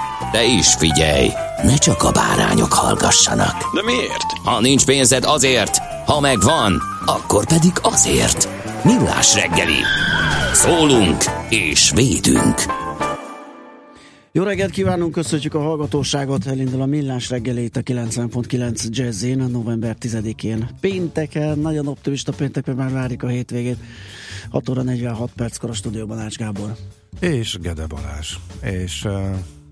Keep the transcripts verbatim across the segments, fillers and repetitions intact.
De is figyelj, ne csak a bárányok hallgassanak. De miért? Ha nincs pénzed, azért, ha megvan, akkor pedig azért. Millás reggeli. Szólunk és védünk. Jó reggelt kívánunk, köszönjük a hallgatóságot. Elindul a Millás reggeli itt a kilencven pont kilenc Jazzin, november tizedikén. Pénteken, nagyon optimista péntekben már várjuk a hétvégét. hat óra negyvenhat perckor a stúdióban Ács Gábor. És Gede Balázs. És uh,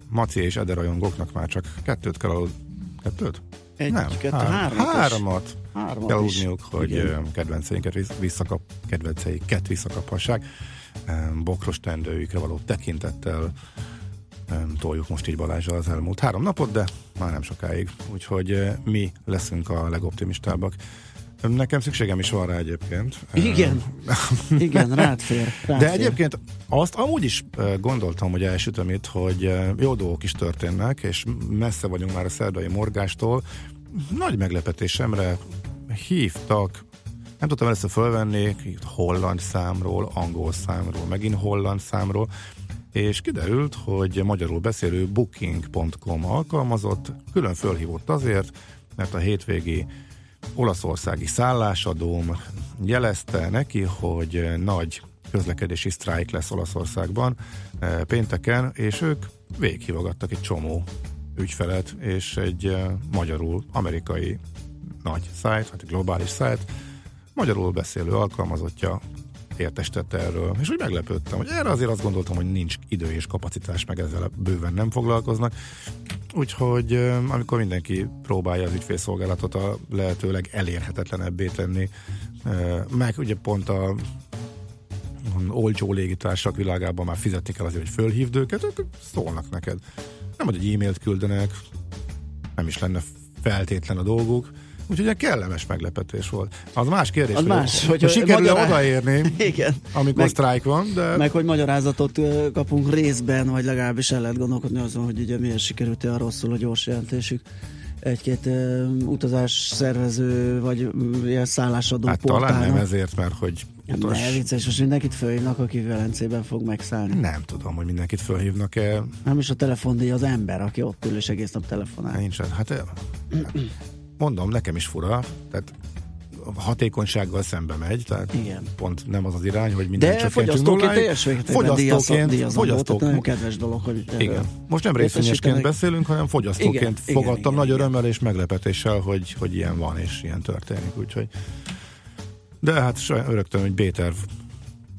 Maci és Ede rajongóknak már csak kettőt kell aludni. Kettőt? Egy, Nem, kettő, három, háromat. Háromat, háromat kell aludniuk, hogy igen. kedvenceinket visszakap, kedvenceiket visszakaphassák. Bokros tendőjükre való tekintettel toljuk most így Balázsra az elmúlt három napot, de már nem sokáig. Úgyhogy mi leszünk a legoptimistábbak. Nekem szükségem is van rá egyébként. Igen, igen, rád fér. Rád de fér. Egyébként azt amúgy is gondoltam, hogy elsütöm itt, hogy jó dolgok is történnek, és messze vagyunk már a szerdai morgástól. Nagy meglepetésemre hívtak, nem tudtam először fölvenni, holland számról, angol számról, megint holland számról, és kiderült, hogy magyarul beszélő booking pont com alkalmazott külön fölhívott azért, mert a hétvégi olaszországi szállásadóm jelezte neki, hogy nagy közlekedési sztrájk lesz Olaszországban pénteken, és ők végighívogattak egy csomó ügyfelet, és egy magyarul amerikai nagy szájt, hát egy globális szájt, magyarul beszélő alkalmazottja értesítette erről, és úgy meglepődtem, hogy erre azért azt gondoltam, hogy nincs idő és kapacitás, meg ezzel bőven nem foglalkoznak. Úgyhogy amikor mindenki próbálja az ügyfélszolgálatot a lehetőleg elérhetetlenebbé tenni, meg ugye pont a olcsó légitársak világában már fizetni kell azért, hogy fölhívd őket, ők szólnak neked. Nem, hogy egy e-mailt küldenek, nem is lenne feltétlen a dolguk, úgyhogy egy kellemes meglepetés volt. Az más kérdés, az hogy, más, hogy, hogy sikerül magyaráz... odaérni, igen, amikor meg, sztrájk van, de... Meg, hogy magyarázatot kapunk részben, vagy legalábbis el lehet gondolkodni azon, hogy ugye miért sikerült olyan rosszul a gyors jelentésük. Egy-két uh, utazás szervező, vagy ilyen szállásadó hát portálnak. Talán nem ezért, mert hogy... Utas... Ne, vicces, most mindenkit fölhívnak, aki Velencében fog megszállni. Nem tudom, hogy mindenkit fölhívnak-e. Nem is a telefondíj az ember, aki ott ül és egész nap telefonál. Nincs, hát... El... Mondom, nekem is fura, tehát hatékonysággal szembe megy, tehát igen, pont nem az az irány, hogy minden csak fogyasztóként teljes végtelenben díjazom, fogyasztók... tehát nagyon kedves dolog, hogy igen. Most nem részvényesként beszélünk, hanem fogyasztóként igen, fogadtam igen, nagy igen, örömmel és meglepetéssel, hogy, hogy ilyen van és ilyen történik, úgyhogy de hát öröktön, hogy B-terv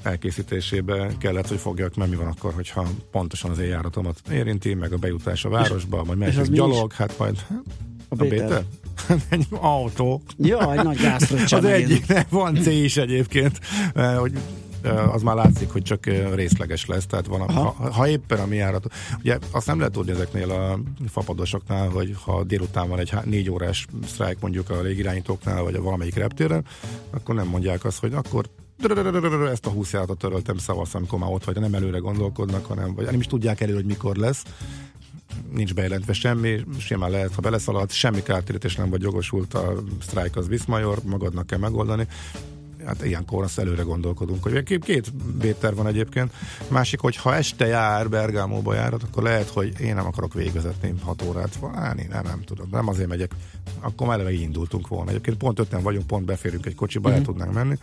elkészítésébe kellett, hogy fogjak, mert mi van akkor, hogyha pontosan az én járatomat érinti, meg a bejutás a városba, majd megyünk gyalog, hát majd a B-terv egy autó. Ja, egy nagy gáztröccsen. Az egyiknek van C is egyébként, hogy az már látszik, hogy csak részleges lesz, tehát van, ha, ha éppen a mi járató. Ugye azt nem lehet tudni ezeknél a fapadosoknál, hogy ha délután van egy négy órás sztrájk mondjuk a légirányítóknál, vagy a valamelyik reptéren, akkor nem mondják azt, hogy akkor ezt a húsz járatot töröltem, szavasz, amikor már ott vagy, nem előre gondolkodnak, hanem vagy nem is tudják elő, hogy mikor lesz. Nincs bejelentve semmi, simán lehet, ha beleszalad, semmi kártérítés nem vagy jogosult, a sztrájk az viszmajor, magadnak kell megoldani. Hát ilyenkor azt előre gondolkodunk, hogy két B-terv van egyébként. Másik, hogy ha este jár, Bergámóba járat, akkor lehet, hogy én nem akarok végvezetni hat órát. Válni, nem, nem tudom, nem azért megyek. Akkor már eleve így indultunk volna. Egyébként pont öten vagyunk, pont beférünk egy kocsiba, mm-hmm. el tudnánk menni,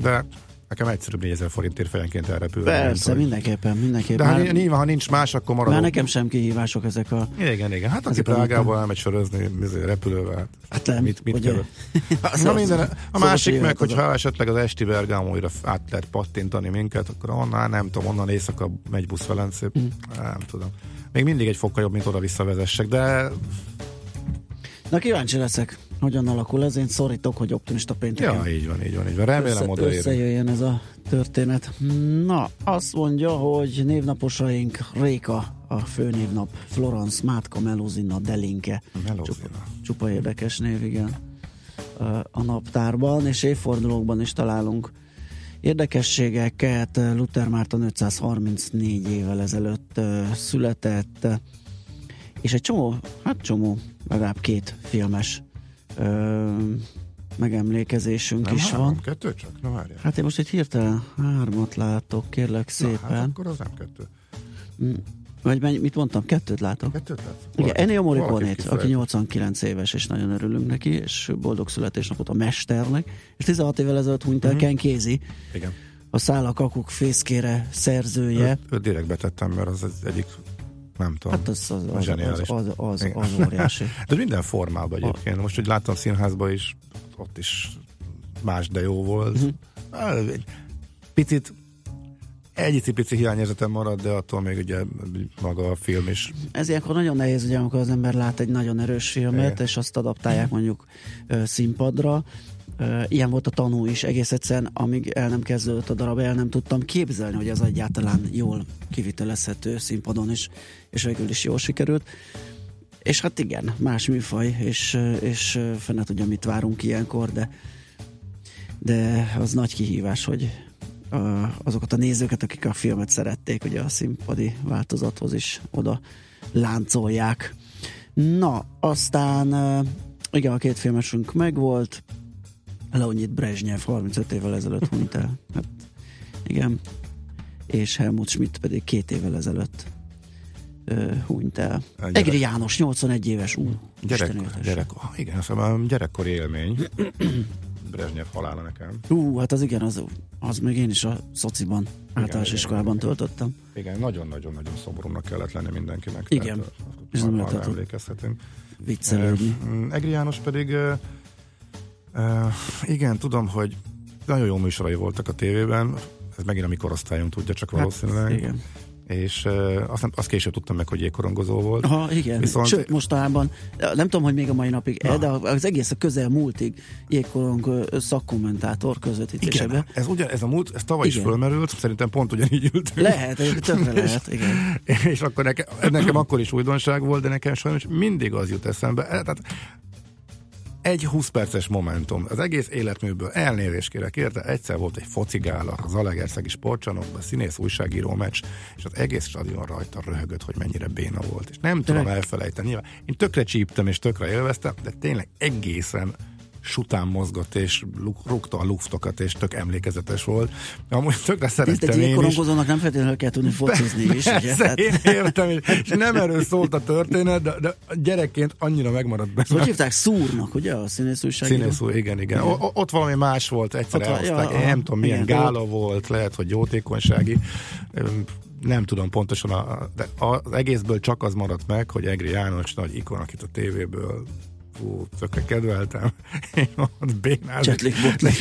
de Nekem egyszerűbb négyezer forintért fejenként elrepülve. Persze, mint, mindenképpen, mindenképpen. De már, nyilván, ha nincs más, akkor maradok. Már nekem sem kihívások ezek a... Igen, igen. Hát aki Prágába elmegy sörözni repülővel. Hát nem, mit, mit kell. Na minden, a szóval másik meg, hogyha esetleg az esti Bergámóira át lehet pattintani minket, akkor onnan, nem tudom, onnan éjszaka megy busz Velencé. Mm. Nem tudom. Még mindig egy fokkal jobb, mint oda visszavezessek, de... Na kíváncsi leszek, hogyan alakul ez. Én szorítok, hogy optimista pénteken. Ja, így van, így van, így van. Remélem Össze, odaérünk. Összejöjjön ez a történet. Na, azt mondja, hogy névnaposaink Réka a főnévnap, Florence, Mátka, Meluzina, Delinke. Meluzina. Csupa, csupa érdekes név, igen. A naptárban és évfordulókban is találunk érdekességeket. Luther Márton ötszázharmincnégy évvel ezelőtt született, és egy csomó, hát csomó, legalább két filmes ö, megemlékezésünk nem is három, van. Kettő csak? Na várjál. Hát én most itt hirtelen hármat látok, kérlek szépen. Na, hát akkor az nem kettő. Vagy menj, mit mondtam? Kettőt látok. Kettőt látok. Igen, Ennio Morriconét, aki nyolcvankilenc éves, és nagyon örülünk neki, és boldog születésnapot a mesternek, és tizenhat évvel ezelőtt hunyt el mm-hmm. Ken Kesey. Igen. A Szál a kakukk fészkére szerzője. Őt, őt direkt betettem, mert az az egyik... Nem tudom. Hát az, az, az, az, az, az, az óriási. De minden formában egyébként. Most, hogy láttam színházban is, ott is más, de jó volt. Mm-hmm. Picit egy-pici hiányérzetem marad, de attól még ugye maga a film is. Ez ilyenkor nagyon nehéz, ugye, amikor az ember lát egy nagyon erős filmet, igen, és azt adaptálják mondjuk színpadra. Ilyen volt a Tanú is, egész egyszerűen amíg el nem kezdődött a darab, el nem tudtam képzelni, hogy ez egyáltalán jól kivitelezhető színpadon is, és végül is jól sikerült. És hát igen, más műfaj, és, és fene tudja, mit várunk ilyenkor, de, de az nagy kihívás, hogy azokat a nézőket, akik a filmet szerették, ugye a színpadi változathoz is oda láncolják. Na, aztán igen, a két filmesünk megvolt, Leonyid Brezsnyev harmincöt évvel ezelőtt hunyt el. Hát, igen. És Helmut Schmidt pedig két évvel ezelőtt uh, hunyt el. Egri János, nyolcvanegy éves. Uh, Gyerek, gyerek, igen, szóval gyerekkori élmény. Brezsnyev halála nekem. Ú, hát az igen, az, az még én is a szociban, általános iskolában töltöttem. Igen, nagyon-nagyon-nagyon szomorúnak kellett lenni mindenkinek. Igen. És nem lehetett emlékezhetünk. Viccelődni. Egri János pedig... Uh, igen, tudom, hogy nagyon jó műsorai voltak a tévében, ez megint a mi korosztályunk tudja, csak valószínűleg. Hát, igen. És uh, azt, azt később tudtam meg, hogy jégkorongozó volt. Aha, igen. Viszont... Sőt, mostanában, nem tudom, hogy még a mai napig, el, de az egész a közelmúltig jégkorong szakkommentátor közvetítésebe. Igen, ez, ugyan, ez a múlt, ez tavaly igen. is fölmerült, szerintem pont ugyanígy ültünk. Lehet, tökre lehet, igen. És, és akkor nekem, nekem akkor is újdonság volt, de nekem sajnos mindig az jut eszembe. Tehát, egy húsz perces momentum, az egész életműből, elnézést kérek, érte, egyszer volt egy focigála az Zalaegerszegi sportcsarnokban, színész újságíró meccs, és az egész stadion rajta röhögött, hogy mennyire béna volt, és nem tudom elfelejteni. Nyilván, én tökre csíptem és tökre élveztem, de tényleg egészen sután mozgott, és rúgta a luftokat, és tök emlékezetes volt. Amúgy tökre szerettem én is. Nem feltétlenül kell tudni focizni is. Persze, én értem, és nem erről szólt a történet, de, de gyerekként annyira megmaradt benne. Hogy hívták? Szúrnak, ugye? A színész újságíró? Színész úr, igen, igen. O, ott valami más volt, egyszer elhozták. Ja, nem tudom, milyen igen, gála volt, lehet, hogy jótékonysági. Nem tudom pontosan, a, de az egészből csak az maradt meg, hogy Egri János nagy ikon, akit a tévéből Hú, tökre kedveltem. Én ott bénázik.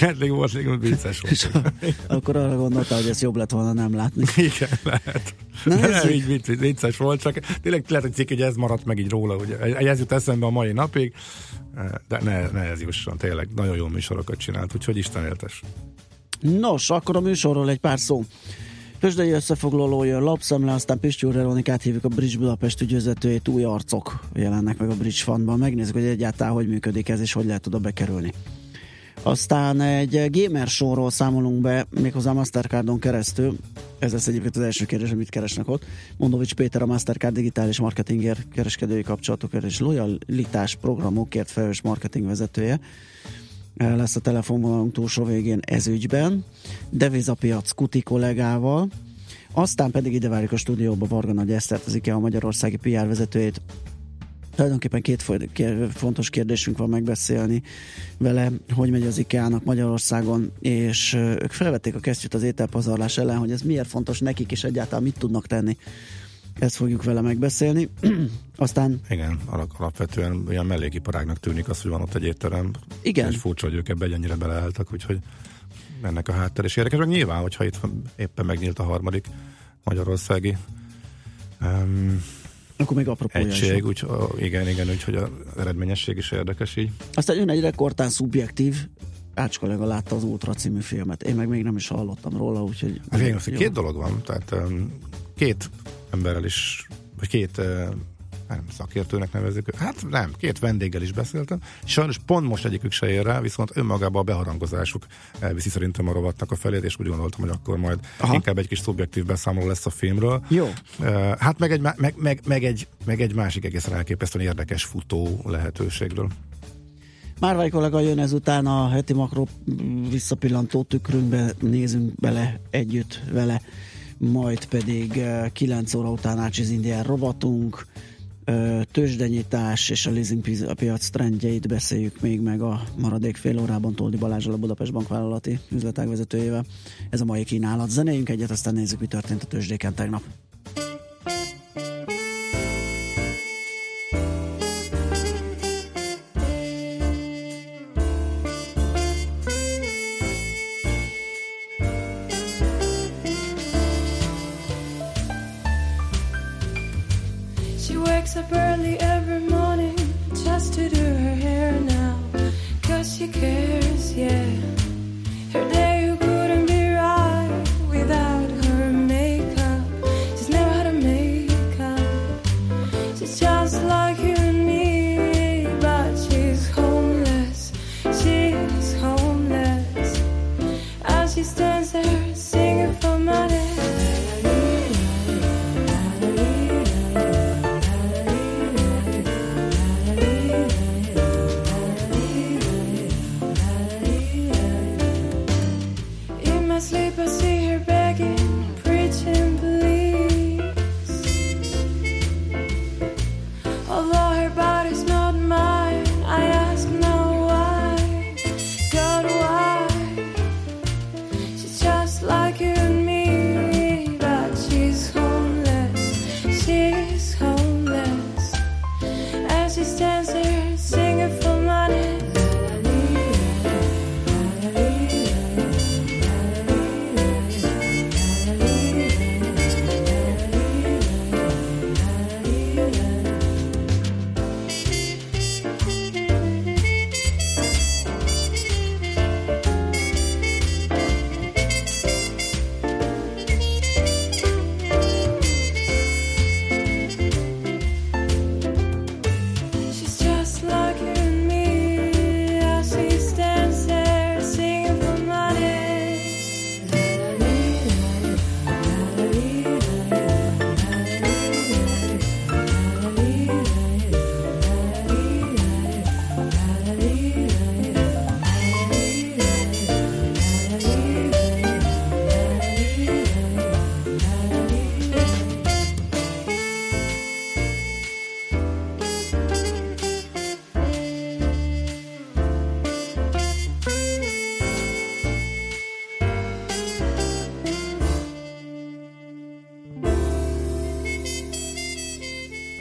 Csetlik botlik. Vicces volt. Akkor arra gondoltál, hogy ezt jobb lett volna nem látni. Igen, lehet. Na, nem, így vicces volt, csak tényleg lehet, hogy cikk, hogy ez maradt meg így róla. Ugye. Ez jut eszembe a mai napig, de ne, ne ez jusson, tényleg. Nagyon jó műsorokat csinált, úgyhogy Isten éltes. Nos, akkor a műsorról egy pár szó. Kösdei összefoglaló jön, lapszemle, aztán Pistyúr Veronikát hívjuk, a Bridge Budapest ügyvezetőjét, új arcok jelennek meg a Bridge Fundban. Megnézzük, hogy egyáltalán hogy működik ez, és hogy lehet oda bekerülni. Aztán egy gamer showról számolunk be, méghozzá Mastercardon keresztül. Ez lesz egyébként az első kérdés, amit keresnek ott. Mondovich Péter, a Mastercard digitális marketingért, kereskedői kapcsolatokért és lojalitás programokért felelős marketing vezetője lesz a telefonvonalunk túlsó végén ez ügyben, devizapiac Kuti kollégával, aztán pedig ide várjuk a stúdióba Varga Nagy Esztert, az IKEA a magyarországi pé er vezetőjét, Tulajdonképpen két fontos kérdésünk van megbeszélni vele, hogy megy az IKEA-nak Magyarországon, és ők felvették a kesztyűt az ételpazarlás ellen, hogy ez miért fontos nekik, és egyáltalán mit tudnak tenni. Ezt fogjuk vele megbeszélni. Aztán... Igen, alapvetően olyan mellékiparágnak tűnik az, hogy van ott egy étterem. Igen. És furcsa, hogy ők ebbe ennyire beleálltak, úgyhogy ennek a háttér is érdekes, hogy nyilván, hogyha itt éppen megnyílt a harmadik magyarországi um, akkor még apropója egység, is. Úgy, igen, igen, úgyhogy az eredményesség is érdekes így. Aztán jön egy rekordtán szubjektív, Ács kollega látta az Ultra című filmet, én meg még nem is hallottam róla, úgyhogy... Hát végül, két dolog van, tehát um, két emberrel is, vagy két uh, nem, szakértőnek nevezik, hát nem, két vendéggel is beszéltem, sajnos pont most egyikük se ér rá, viszont önmagában a beharangozásuk elviszi szerintem a rovatnak a felét, és úgy gondoltam, hogy akkor majd aha, inkább egy kis szubjektív beszámoló lesz a filmről. Jó. Hát meg egy, meg, meg, meg egy, meg egy másik egészen elképesztően érdekes futó lehetőségről. Márvány kollega jön ezután a heti makro visszapillantó tükrünkbe, nézünk bele együtt vele, majd pedig kilenc óra után Ács az Indián rovatunk, tőzsdenyítás és a leasingpiac trendjeit beszéljük még meg a maradék fél órában Toldi Balázsral, a Budapest Bankvállalati üzletág vezetőjével. Ez a mai kínálat. Zenéljünk egyet, aztán nézzük, mi történt a tőzsdéken tegnap.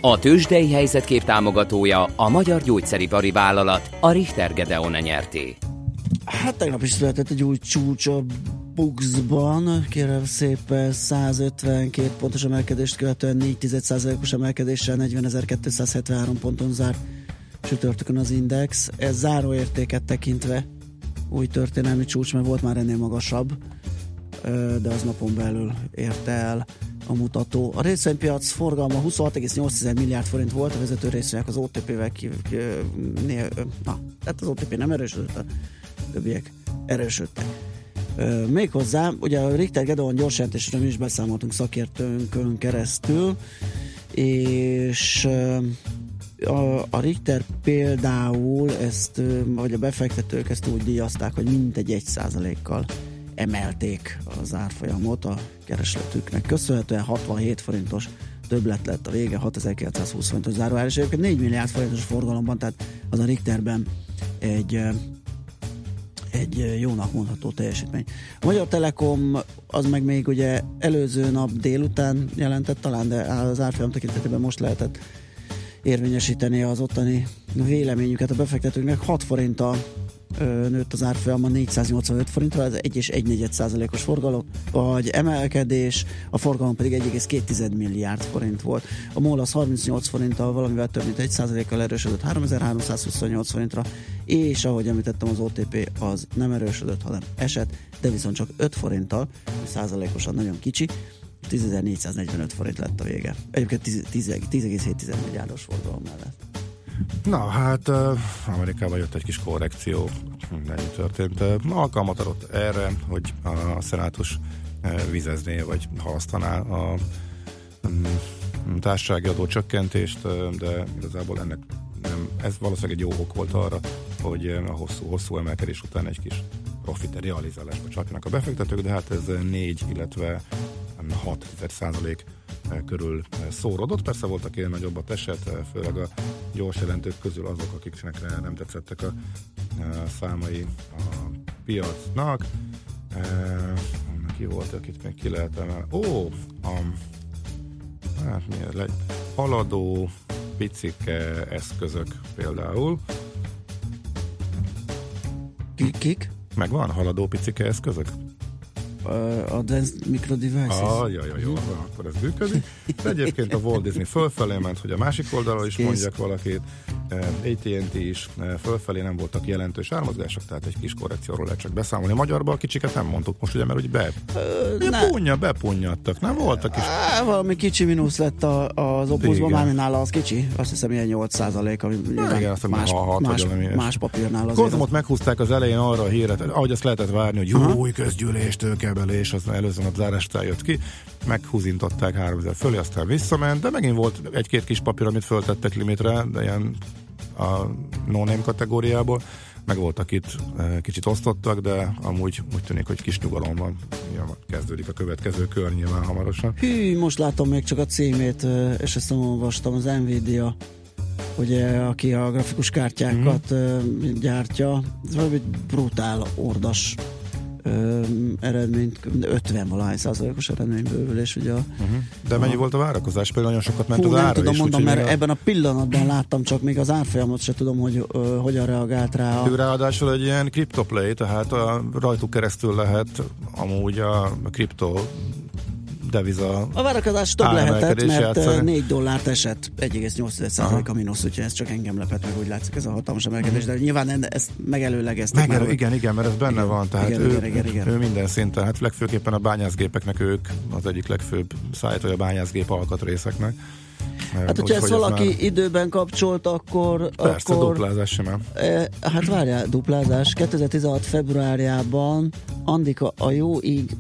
A tőzsdei helyzetkép támogatója a Magyar Gyógyszeripari Vállalat, a Richter Gedeon nyerté. Hát tegnap is született egy új csúcs a Buxban, kérem szépen száz ötvenkét pontos emelkedést követően négy egész egy százalékos emelkedéssel negyvenezer-kétszázhetvenhárom ponton zárt csütörtökön az index. Ez záróértéket tekintve új történelmi csúcs, mert volt már ennél magasabb, de az napon belül érte el a mutató. A részvénypiac forgalma huszonhat egész nyolc milliárd forint volt, a vezető részvények az o té pével kívül, na, tehát az o té pé nem erősödött, a többiek erősödtek. Méghozzá, ugye a Richter Gedeon gyors jelentésről mi is beszámoltunk szakértőnkön keresztül, és a, a Richter például ezt, vagy a befektetők ezt úgy díjazták, hogy mintegy egy százalékkal emelték az árfolyamot a keresletüknek köszönhetően hatvanhét forintos többlet lett a vége, hatezer-kilencszázhúsz forintos záróár, és egyébként négy milliárd forintos forgalomban, tehát az a Richterben egy, egy jónak mondható teljesítmény. A Magyar Telekom az meg még ugye előző nap délután jelentett talán, de az árfolyam tekintetében most lehetett érvényesíteni az ottani véleményüket a befektetőknek. hat forinttal nőtt az árfolyama négyszáznyolcvanöt forintra, ez egy egész egy százalékos forgalom, vagy emelkedés, a forgalom pedig egy egész két milliárd forint volt. A MOL az harmincnyolc forinttal, valamivel több mint egy százalékkal erősödött háromezer-háromszázhuszonnyolc forintra, és ahogy említettem, az o té pé az nem erősödött, hanem esett, de viszont csak öt forinttal, százalékosan nagyon kicsi, tízezer-négyszáznegyvenöt forint lett a vége. Egyébként tíz egész hét milliárdos forgalom mellett. Na hát, Amerikában jött egy kis korrekció, ennyi történt. Alkalmat adott erre, hogy a szenátus vizezné, vagy halasztaná a társasági adó csökkentést, de igazából ennek nem, ez valószínűleg egy jó ok volt arra, hogy a hosszú, hosszú emelkedés után egy kis profit realizálásba csapjanak a befektetők, de hát ez négy, illetve hat százalék körül szórodott. Persze voltak ilyen nagyobbat eset, főleg a gyors jelentők közül azok, akiknek nem tetszettek a számai a piacnak. Ki volt, akit még ki lehet emelni? Ó, a, hát mi ez, haladó picike eszközök például. Kik? Megvan haladó picike eszközök? Uh, Advanced Micro Devices. Ah, jaj, jaj, jól van, akkor ez működik. De egyébként a Walt Disney fölfelé ment, hogy a másik oldalról is mondjak valakit. á té és té is fölfelé, nem voltak jelentős ármozgások, tehát egy kis korrekcióról lehet csak beszámolni. A magyarba a kicsiket nem mondtuk most, ugye, mert úgy be... Uh, Punja, bepunjadtak, nem voltak is. Uh, valami kicsi mínusz lett a, az opuszban, mármint nála az kicsi. Azt hiszem, ilyen nyolc százalék, ami Na, igen, azt más, hat, más, más, más papírnál azért. Konzumot meghúzták az elején arra a híret, ahogy azt lehetett várni, hogy jó, új közgyűlés, tőkebelés, az előző nap zárástól jött ki. Meghúzintották háromezer fölé, aztán visszament, de megint volt egy-két kis papír, amit föltettek limitre, de ilyen a no-name kategóriából, meg voltak itt kicsit osztottak, de amúgy úgy tűnik, hogy kis nyugalom van. Kezdődik a következő kör nyilván hamarosan. Hű, most látom még csak a címét, és ezt nem olvastam, az Nvidia, ugye, aki a grafikus kártyákat mm. gyártja, ez valami brutál ordas Öm, eredményt, ötven-valahány százalékos eredménybővülés, ugye. A, uh-huh. De mennyi a, volt a várakozás? Például nagyon sokat ment hú, az ára. Nem tudom, mondom, mert a... ebben a pillanatban láttam, csak még az árfolyamot se tudom, hogy ö, hogyan reagált rá. A... Ő ráadásul egy ilyen kriptoplay, tehát a, rajtuk keresztül lehet amúgy a kripto deviza. A várakozás több lehetett, mert játszani. négy dollárt esett, egy egész nyolc százalék a mínusz, úgyhogy ez csak engem lepett meg, úgy látszik ez a hatalmas emelkedés, de nyilván ezt megelőlegeztek. Megelő, igen, igen, mert ez benne igen, van, tehát igen, ő, igen, igen, igen. ő minden szinten, hát legfőképpen a bányászgépeknek ők az egyik legfőbb szállítója a bányászgép alkatrészeknek. Hát, hogyha ezt valaki már... időben kapcsolt, akkor... Persze, akkor, duplázás sem el. Eh, hát várjál, duplázás. kétezer-tizenhat februárjában Andika a jó íg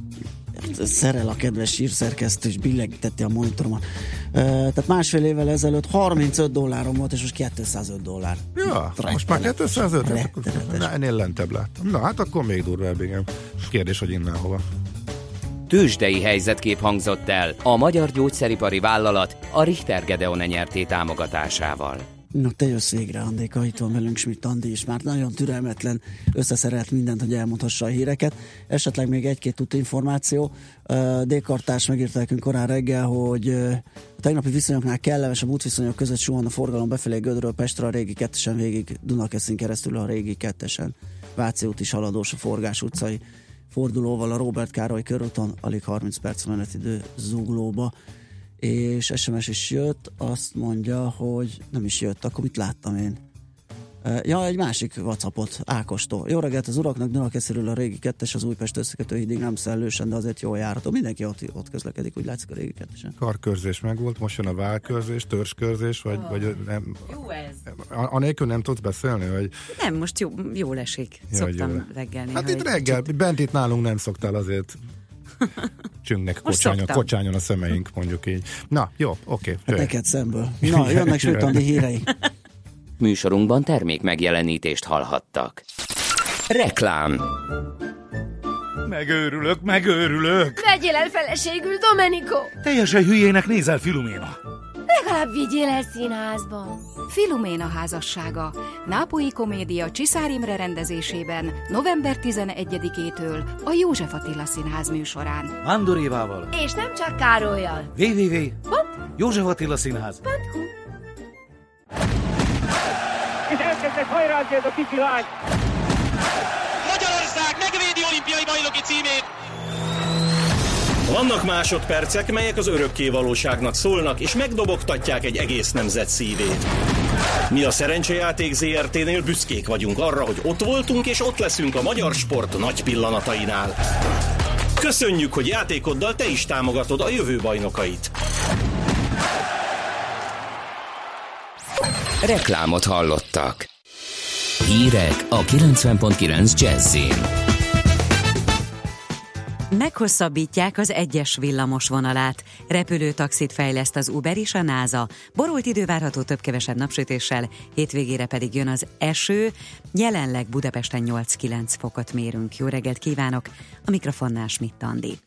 szerel a kedves hírszerkesztő, és billegíteti a monitoromat. Uh, tehát másfél évvel ezelőtt harmincöt dollárom volt, és most kétszázöt dollár. Ja, Trektelet. Most már kétszázöt? Ennél lentebb láttam. Na hát akkor még durvább, igen. Kérdés, hogy innen hova. Tőzsdei helyzetkép hangzott el a Magyar Gyógyszeripari Vállalat a Richter Gedeon nyerté támogatásával. Na te jössz végre, Andéka, itt van velünk Schmidt Andi is, már nagyon türelmetlen, összeszerelt mindent, hogy elmondhassa a híreket. Esetleg még egy-két út információ. D-kartárs megírta nekünk korán reggel, hogy a tegnapi viszonyoknál kellemes, a múltviszonyok között suhan a forgalom befelé Gödről Pestre, a régi kettesen végig Dunakeszin keresztül, a régi kettesen. Váci út is haladós a Forgás utcai fordulóval, a Róbert Károly körúton alig harminc perc menetidő Zuglóba. És es em es is jött, azt mondja, hogy nem is jött, akkor mit láttam én? Ja, egy másik WhatsAppot Ákostól. Jó reggelt az uraknak, Dunakesziről a régi kettes, az Újpest összekötő hídig nem szellősen, de azért jól járható. Mindenki ott, ott közlekedik, úgy látszik a régi kettesen. Karkörzés megvolt, most jön a válkörzés, törzskörzés, vagy, oh, vagy nem... Jó ez. Anélkül nem tudsz beszélni, vagy... Nem, most jó, jól esik. Ja, szoktam jól reggelni. Hát itt reggel, csit... bent itt nálunk nem szoktál azért... Csüngnek kocsányon, kocsányon a szemeink, mondjuk így. Na, jó, oké. Okay, neked szemből. Na, jönnek sütandi hírei. Műsorunkban termék megjelenítést hallhattak. Reklám. Megőrülök, megőrülök! Vegyél el feleségül, Domenico! Teljesen hülyének nézel, Filuména! Legalább vigyél el színházba! Filuména házassága. Nápolyi komédia Csiszár Imre rendezésében november tizenegyedikétől a József Attila Színház műsorán. Vándor Évával. És nem csak Károllyal. double-u double-u double-u pont józsef attila színház pont hu És elkezdett hajrázni ez a kicsi lány! Magyarország megvédi olimpiai bajnoki címét! Vannak másodpercek, melyek az örökké valóságnak szólnak, és megdobogtatják egy egész nemzet szívét. Mi a Szerencsejáték zé er té-nél büszkék vagyunk arra, hogy ott voltunk és ott leszünk a magyar sport nagy pillanatainál. Köszönjük, hogy játékoddal te is támogatod a jövő bajnokait. Reklámot hallottak. Hírek a kilencven egész kilenc Jazzin. Meghosszabbítják az egyes villamos vonalát. Repülőtaxit fejleszt az Uber és a NASA. Borult idő várható több-kevesebb napsütéssel, hétvégére pedig jön az eső. Jelenleg Budapesten nyolc-kilenc fokot mérünk. Jó reggelt kívánok! A mikrofonnál Schmidt Andi.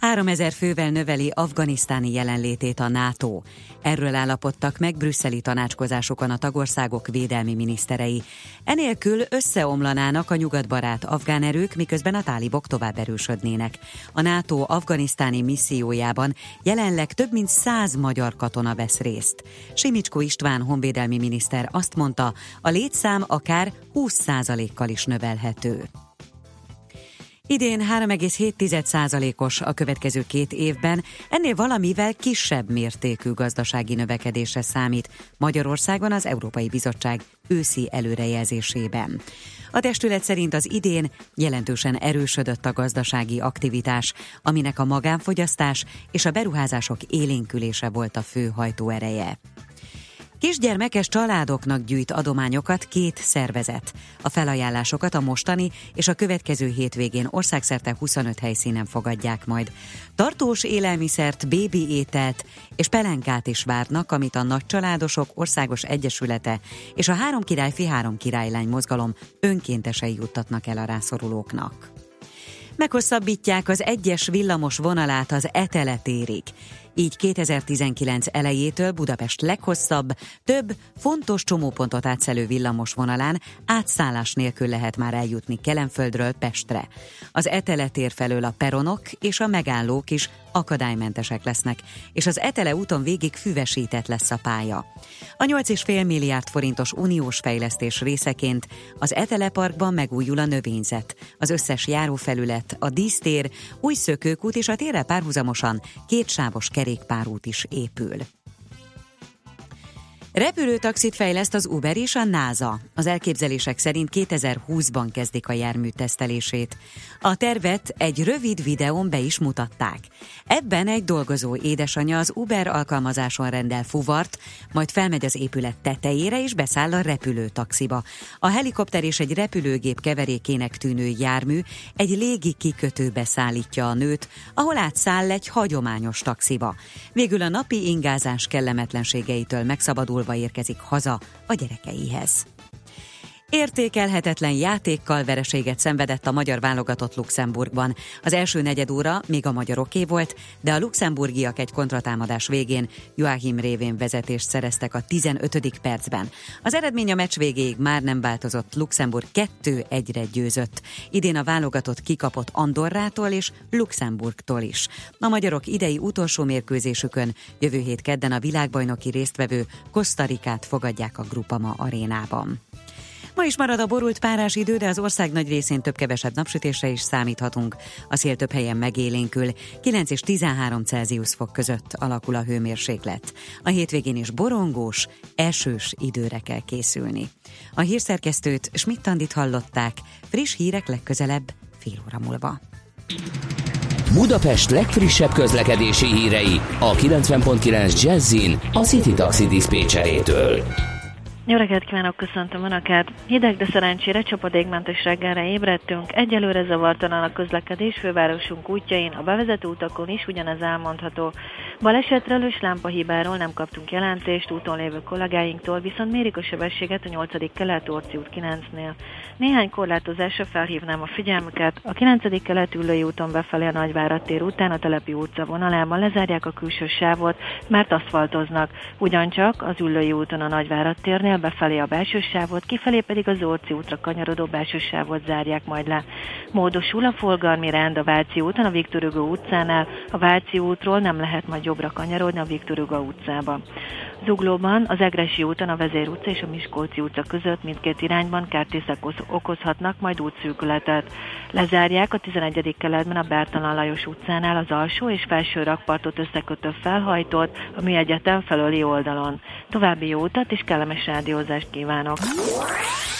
háromezer fővel növeli afganisztáni jelenlétét a NATO. Erről állapodtak meg brüsszeli tanácskozásokon a tagországok védelmi miniszterei. Enélkül összeomlanának a nyugatbarát afgán erők, miközben a tálibok tovább erősödnének. A NATO afganisztáni missziójában jelenleg több mint száz magyar katona vesz részt. Simicskó István honvédelmi miniszter azt mondta, a létszám akár húsz százalékkal is növelhető. Idén három egész hét százalékos a következő két évben, ennél valamivel kisebb mértékű gazdasági növekedésre számít Magyarországon az Európai Bizottság őszi előrejelzésében. A testület szerint az idén jelentősen erősödött a gazdasági aktivitás, aminek a magánfogyasztás és a beruházások élénkülése volt a fő hajtóereje. Kisgyermekes családoknak gyűjt adományokat két szervezet. A felajánlásokat a mostani és a következő hétvégén országszerte huszonöt helyszínen fogadják majd. Tartós élelmiszert, bébi ételt és pelenkát is várnak, amit a Nagycsaládosok Országos Egyesülete és a Három Királyfi Három Királylány mozgalom önkéntesei juttatnak el a rászorulóknak. Meghosszabbítják az egyes villamos vonalát az Etele térig. Így kétezer-tizenkilenc elejétől Budapest leghosszabb, több fontos csomópontot átszelő villamos vonalán átszállás nélkül lehet már eljutni Kelenföldről Pestre. Az Etele tér felől a peronok és a megállók is akadálymentesek lesznek, és az Etele úton végig füvesített lesz a pálya. A nyolc egész öt milliárd forintos uniós fejlesztés részeként az Etele Parkban megújul a növényzet, az összes járófelület, a dísztér, új szökőkút és a térre párhuzamosan kétsávos kerékpárút is épül. Repülőtaxit fejleszt az Uber és a NASA. Az elképzelések szerint kétezer-húszban kezdik a jármű tesztelését. A tervet egy rövid videón be is mutatták. Ebben egy dolgozó édesanyja az Uber alkalmazáson rendel fuvart, majd felmegy az épület tetejére és beszáll a repülőtaxiba. A helikopter és egy repülőgép keverékének tűnő jármű egy légi kikötőbe szállítja a nőt, ahol átszáll egy hagyományos taxiba. Végül a napi ingázás kellemetlenségeitől megszabadul érkezik haza a gyerekeihez. Értékelhetetlen játékkal vereséget szenvedett a magyar válogatott Luxemburgban. Az első negyed óra még a magyaroké volt, de a luxemburgiak egy kontratámadás végén Joachim révén vezetést szereztek a tizenötödik percben. Az eredmény a meccs végéig már nem változott, Luxemburg kettő egyre győzött. Idén a válogatott kikapott Andorrától és Luxemburgtól is. A magyarok idei utolsó mérkőzésükön jövő hét kedden a világbajnoki résztvevő Kosztarikát fogadják a Grupama arénában. Ma is marad a borult párás idő, de az ország nagy részén több-kevesebb napsütésre is számíthatunk. A szél több helyen megélénkül, kilenc és tizenhárom Celsius fok között alakul a hőmérséklet. A hétvégén is borongós, esős időre kell készülni. A hírszerkesztőt, Schmidt Andit hallották, friss hírek legközelebb fél óra múlva. Budapest legfrissebb közlekedési hírei a kilencven egész kilenc Jazzin a City Taxi diszpécserétől. Jó reggelt kívánok, köszöntöm Önöket! Hideg, de szerencsére csapadékmentes reggelre ébredtünk. Egyelőre zavartalan a közlekedés fővárosunk útjain, a bevezető utakon is ugyanez elmondható. Balesetről és lámpahibáról nem kaptunk jelentést, úton lévő kollégáinktól, viszont mérik a sebességet a nyolcadik kelet Orci út kilencnél. Néhány korlátozásra felhívnám a figyelmüket. A kilencedik kelet Üllői úton befelé a Nagyvárad tér után a Telepi utca vonalában lezárják a külső sávot, mert aszfaltoznak. Ugyancsak az Üllői úton a Nagyvárad térnél befelé a belső sávot, kifelé pedig az Orci útra kanyarodó belső sávot zárják majd le. Módosul a forgalmi rend a Váci úton, a Viktor Hugo utcánál, a Váci útról nem lehet majd jobbra kanyarodni a Viktor Hugo utcába. Zuglóban az Egressy úton a Vezér utca és a Miskolci utca között mindkét irányban kártészek okozhatnak majd útszűkületet. Lezárják a tizenegyedik keletben a Bertalan Lajos utcánál az alsó és felső rakpartot összekötő felhajtót a Műegyetem felőli oldalon. További jó utat és kellemes rádiózást kívánok!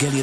Reggeli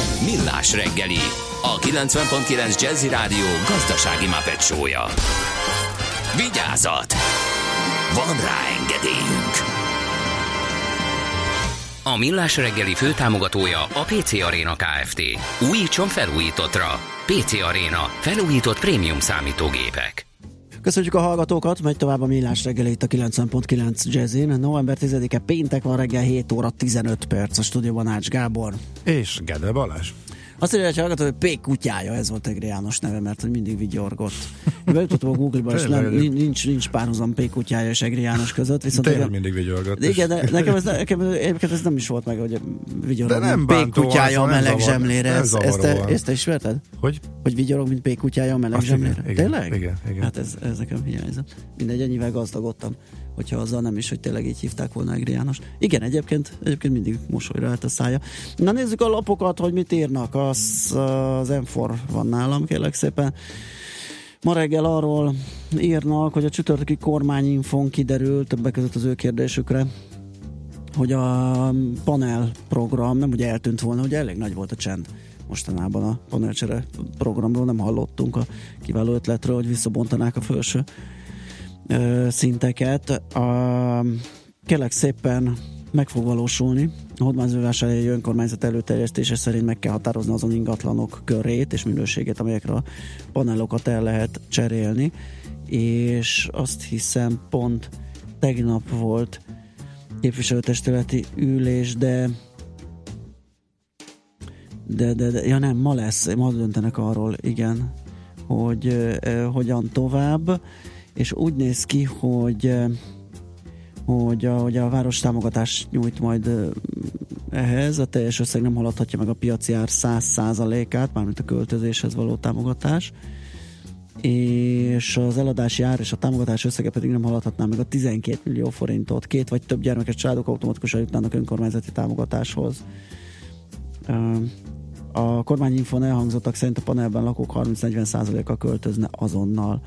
Millás reggeli, a kilencven egész kilenc Jazzy Rádió gazdasági Muppet show-ja. Vigyázat! Van rá engedélyünk! A Millás reggeli főtámogatója a pé cé Arena Kft. Újítson felújítottra. pé cé Arena. Felújított prémium számítógépek. Köszönjük a hallgatókat, megy tovább a Millás reggeli itt a kilencven egész kilenc Jazzin. november tizedike péntek van, reggel hét óra tizenöt perc. A stúdióban Ács Gábor. És Gede Balázs. Azt mondja, hogy hallgató, hogy P kutyája, ez volt Egri János neve, mert mindig vigyorgott. Bejutottam a Google-ba, és nem, nincs, nincs párhuzam P kutyája és Egri János között. Viszont tényleg ugye, mindig vigyorgott. Igen, de nekem ez, nekem ez nem is volt meg, hogy vigyorog, P kutyája a meleg zsemlére. Ezt, ezt, te, ezt te ismerted? Hogy? Hogy vigyorog, mint P kutyája a meleg azt zsemlére. Igen, tényleg? Igen, igen, igen. Hát ez, ez nekem hiányzott. Mindegy, ennyivel gazdagodtam, hogyha azzal nem is, hogy tényleg így hívták volna Egri János. Igen, egyébként, egyébként mindig mosolyra állt a szája. Na nézzük a lapokat, hogy mit írnak. Az, az M négy van nálam, kérlek szépen. Ma reggel arról írnak, hogy a csütörtöki kormányinfon kiderül, többek között az ő kérdésükre, hogy a panel program nem ugye eltűnt volna, ugye elég nagy volt a csend. Mostanában a panelcsere programról nem hallottunk, a kiváló ötletről, hogy visszabontanák a felső szinteket. A, kérlek szépen meg fog valósulni. A Hódmezővásárhelyi önkormányzat előterjesztése szerint meg kell határozni azon ingatlanok körét és minőségét, amelyekre a panelokat el lehet cserélni. És azt hiszem pont tegnap volt képviselőtestületi ülés, de de, de, de ja nem, ma lesz, ma döntenek arról, igen, hogy eh, hogyan tovább, és úgy néz ki, hogy eh, hogy a, hogy a város támogatás nyújt majd ehhez, a teljes összeg nem haladhatja meg a piaci ár száz százalékát, mármint a költözéshez való támogatás, és az eladási ár és a támogatás összege pedig nem haladhatná meg a tizenkét millió forintot. Két vagy több gyermekes családok automatikusan jutnának önkormányzati támogatáshoz. A kormányinfon elhangzottak szerint a panelben lakók harminc-negyven százaléka költözne azonnal.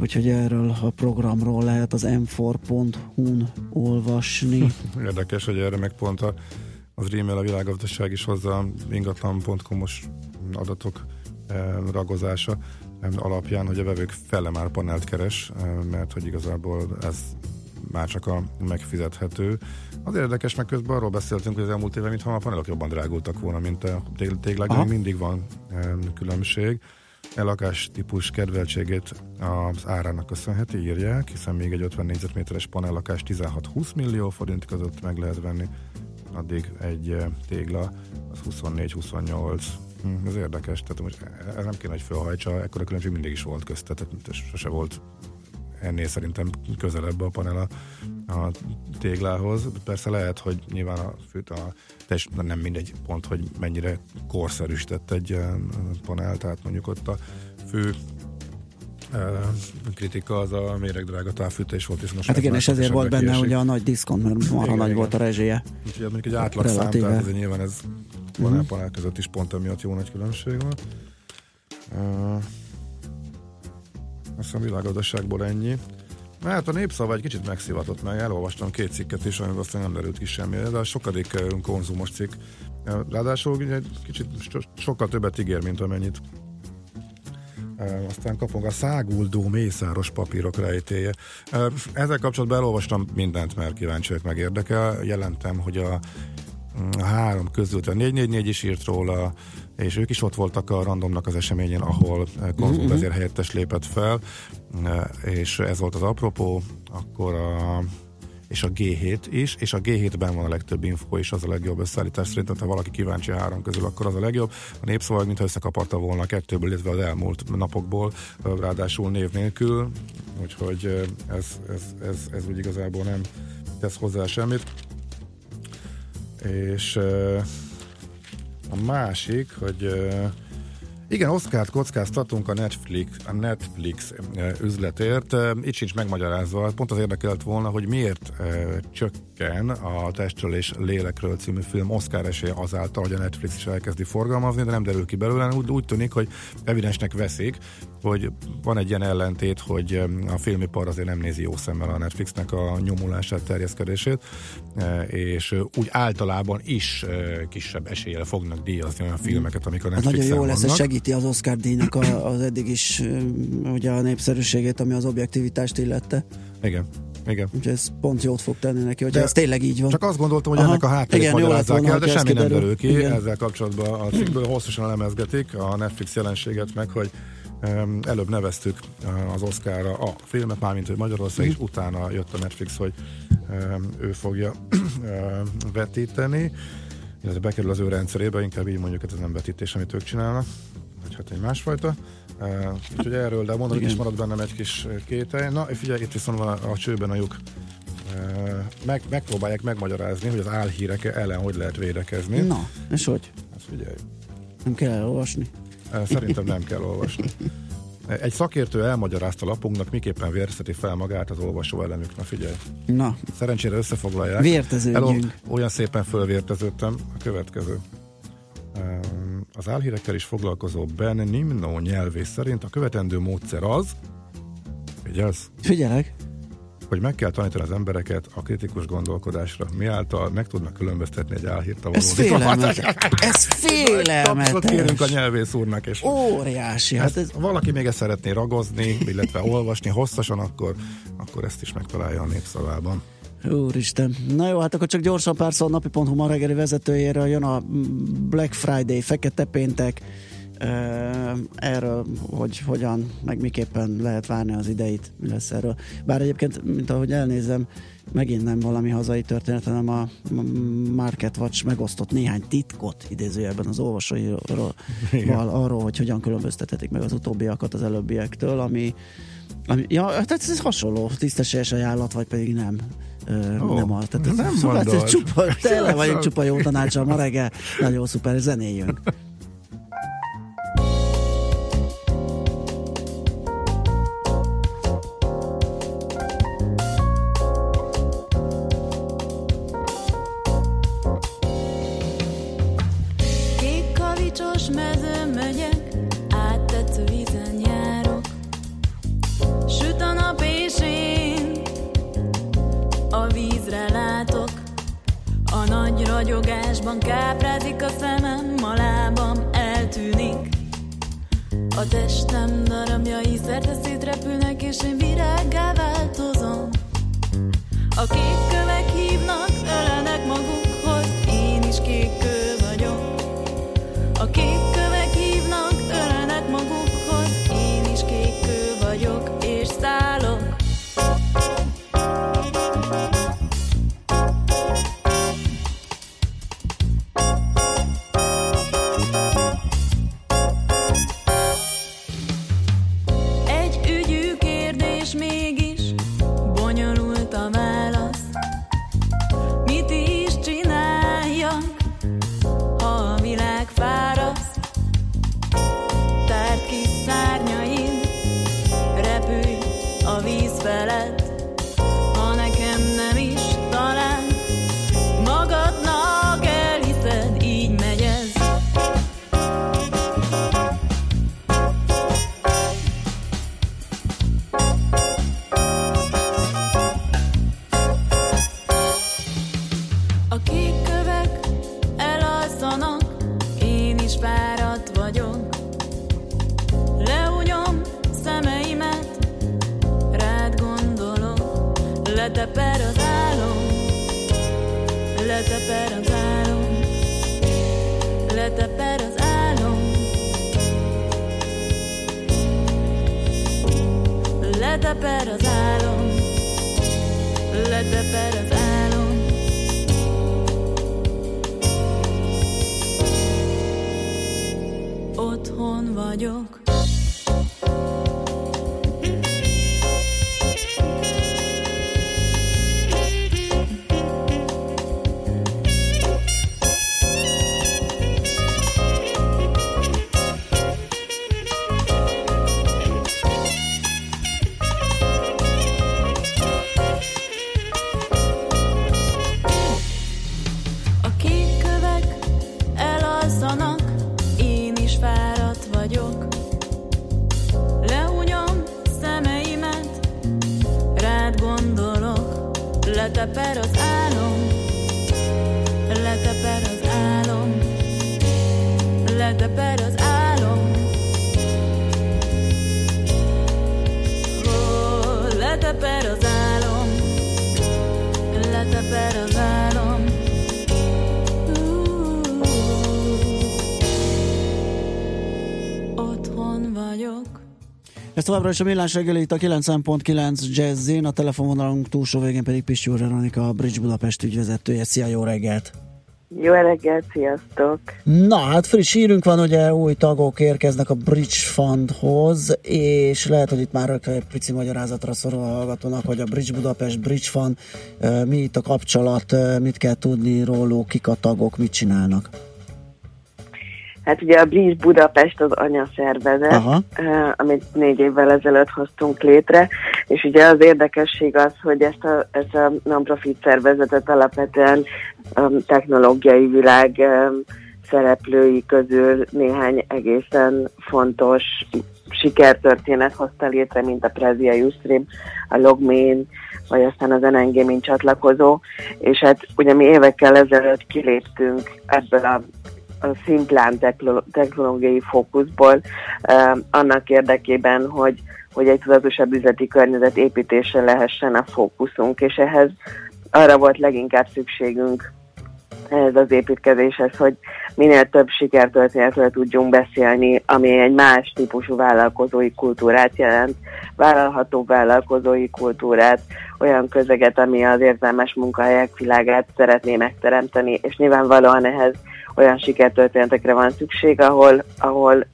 Úgyhogy erről a programról lehet az em négy pont hu-n olvasni. Érdekes, hogy erre meg pont a, az rímel a világgazdaság is hozzá ingatlan pont com-os adatok eh, ragozása eh, alapján, hogy a vevők fele már panelt keres, eh, mert hogy igazából ez már csak a megfizethető. Az érdekes, meg közben arról beszéltünk, hogy az elmúlt évben mintha a panelok jobban drágultak volna, mint a téglág, még mindig van eh, különbség. A lakás típus kedveltségét az árának köszönheti, írják, hiszen még egy ötven négyzetméteres panellakás tizenhat-húsz millió forint között meg lehet venni, addig egy tégla az huszonnégy-huszonnyolc. Hm, ez érdekes, tehát most ez nem kéne, hogy fölhajtsa, ekkora különbség mindig is volt közt, tehát sose volt ennél szerintem közelebb a panel a, a téglához. Persze lehet, hogy nyilván a, a teljes, nem mindegy pont, hogy mennyire korszerűsített egy panel, tehát mondjuk ott a fő kritika az a méregdrága távfűtés volt. Viszont hát igen, és ezért volt benne ugye a nagy diszkont, mert marha nagy volt a rezséje. Úgyhogy mondjuk egy átlagszám, tehát ez nyilván ez panel, panel között is pont emiatt jó nagy különbség van. Uh, Aztán világgazdaságból ennyi. Hát a Népszava egy kicsit megszivatott meg, elolvastam két cikket is, amiben aztán nem derült ki semmi, de a sokadik konzumos cikk. Ráadásul egy kicsit sokkal többet ígér, mint amennyit. Aztán kapunk a száguldó mészáros papírok rejtélye. Ezzel kapcsolatban elolvastam mindent, mert kíváncsiak meg érdekel. Jelentem, hogy a három közül, a négy négy négy is írt róla, és ők is ott voltak a randomnak az eseményen, ahol konzulvezér helyettes lépett fel, és ez volt az apropó, akkor a, és a gé hét is, és a gé hétben van a legtöbb info, és az a legjobb összeállítás szerintem, ha valaki kíváncsi a három közül, akkor az a legjobb. A Népszava mintha összekaparta volna a kettőből, illetve az elmúlt napokból, ráadásul név nélkül, úgyhogy ez, ez, ez, ez úgy igazából nem tesz hozzá semmit. És a másik, hogy Igen, Oszkárt kockáztatunk a Netflix, a Netflix üzletért. Itt sincs megmagyarázva. Pont az érdekelt volna, hogy miért csökken a Testről és Lélekről című film Oszkár esélye azáltal, hogy a Netflix is elkezdi forgalmazni, de nem derül ki belőle. Úgy, úgy tűnik, hogy evidensnek veszik, hogy van egy ilyen ellentét, hogy a filmipar azért nem nézi jó szemmel a Netflixnek a nyomulását, terjeszkedését, és úgy általában is kisebb eséllyel fognak díjazni olyan filmeket, amik a Netflixen vannak. Nagyon jó lesz, ez segíti az Oscar-díjnak az eddig is ugye a népszerűségét, ami az objektivitást illette. Igen. Igen. Úgyhogy ez pont jót fog tenni neki, hogy de ez tényleg így van. Csak azt gondoltam, hogy aha, ennek a hátterét magyarázzák el, de semmi nem derül ki. Igen. Ezzel kapcsolatban a cikkből hosszasan elemezgetik a Netflix jelenséget meg, hogy um, előbb neveztük az Oscarra a filmet, mármint hogy Magyarország, mm. és utána jött a Netflix, hogy um, ő fogja um, vetíteni. Illetve bekerül az ő rendszerébe, inkább így mondjuk, hogy ez nem vetítés, amit ők csinálnak, vagy hát egy másfajta. Uh, úgyhogy erről, de mondom, hogy is maradt bennem egy kis kételj. Na, figyelj, itt viszont van a, a csőben a lyuk. Uh, meg, megpróbálják megmagyarázni, hogy az álhírek ellen hogy lehet védekezni. Na, és hogy? Hát figyelj. Nem kell elolvasni? Uh, szerintem nem kell olvasni. Egy szakértő elmagyarázta lapunknak, miképpen vértezteti fel magát az olvasó ellenük. Na figyelj. Na. Szerencsére összefoglalják. Vérteződjünk. Olyan szépen fölvérteződtem. A következő. Az álhírekkel is foglalkozó Ben Nimno nyelvész szerint a követendő módszer az, figyelsz? Figyelek. Hogy meg kell tanítani az embereket a kritikus gondolkodásra, miáltal meg tudnak különböztetni egy álhírt a valódi. Ez félelmetes. Ez félelmetes. Tapsot kérünk a nyelvész úrnak. És óriási. Hát ez... Valaki még ezt szeretné ragozni, illetve olvasni hosszasan, akkor, akkor ezt is megtalálja a Népszavában. Úristen. Na jó, hát akkor csak gyorsan pár szó a napi pont hu ma reggeli vezetőjéről. Jön a Black Friday, fekete péntek. Erről, hogy hogyan, meg miképpen lehet várni az ideit, mi lesz erről. Bár egyébként, mint ahogy elnézem, megint nem valami hazai történet, hanem a Market Watch megosztott néhány titkot idézőjelben az olvasóiról, arról, hogy hogyan különböztethetik meg az utóbbiakat az előbbiektől, ami, ami ja, tehát ez hasonló, tisztességes ajánlat, vagy pedig nem. Oh, nem az. Tehát nem ez, szóval ez csupa, tele vagyunk csupa jó tanácsa ma reggel. Nagyon szuper, zenéljünk. Ragyogásban káprázik a szemem, a lábam eltűnik. A testem darabjai szerte szétrepülnek, és én virággá változom. A kék kövek hívnak, ölelnek magukhoz, én is kék kő vagyok. A kék kövek hívnak, ölelnek magukhoz, én is kék kő vagyok, és szállok. leteper az álom, leteper az álom, leteper az álom, oh, leteper az álom, leteper az álom. Uh, otthon vagyok. Ez továbbra is a Millás reggeli, itt a kilenc egész kilenc Jazzin, a telefonvonalunk túlsó végén pedig Pisti Veronika, a Bridge Budapest ügyvezetője. Szia, jó reggelt! Jó reggelt, sziasztok! Na, hát friss hírünk van, ugye új tagok érkeznek a Bridge Fundhoz, és lehet, hogy itt már rögtön egy pici magyarázatra szorul a hallgatónak, hogy a Bridge Budapest, Bridge Fund, mi itt a kapcsolat, mit kell tudni róluk, kik a tagok, mit csinálnak? Hát ugye a Bridge Budapest az anyaszervezet, aha, amit négy évvel ezelőtt hoztunk létre, és ugye az érdekesség az, hogy ezt a, ezt a non-profit szervezetet alapvetően a technológiai világ szereplői közül néhány egészen fontos sikertörténet hozta létre, mint a Prezia Ustream, a Logmin, vagy aztán az en en gé, mint csatlakozó, és hát ugye mi évekkel ezelőtt kiléptünk ebből a a szimplán technológiai fókuszból eh, annak érdekében, hogy, hogy egy tudatosabb üzleti környezet építése lehessen a fókuszunk, és ehhez arra volt leginkább szükségünk ehhez az építkezéshez, hogy minél több sikertörténetről tudjunk beszélni, ami egy más típusú vállalkozói kultúrát jelent, vállalható vállalkozói kultúrát, olyan közeget, ami az érzelmes munkahelyek világát szeretné megteremteni, és nyilvánvalóan ehhez olyan sikertörténetekre van szükség, ahol, ahol,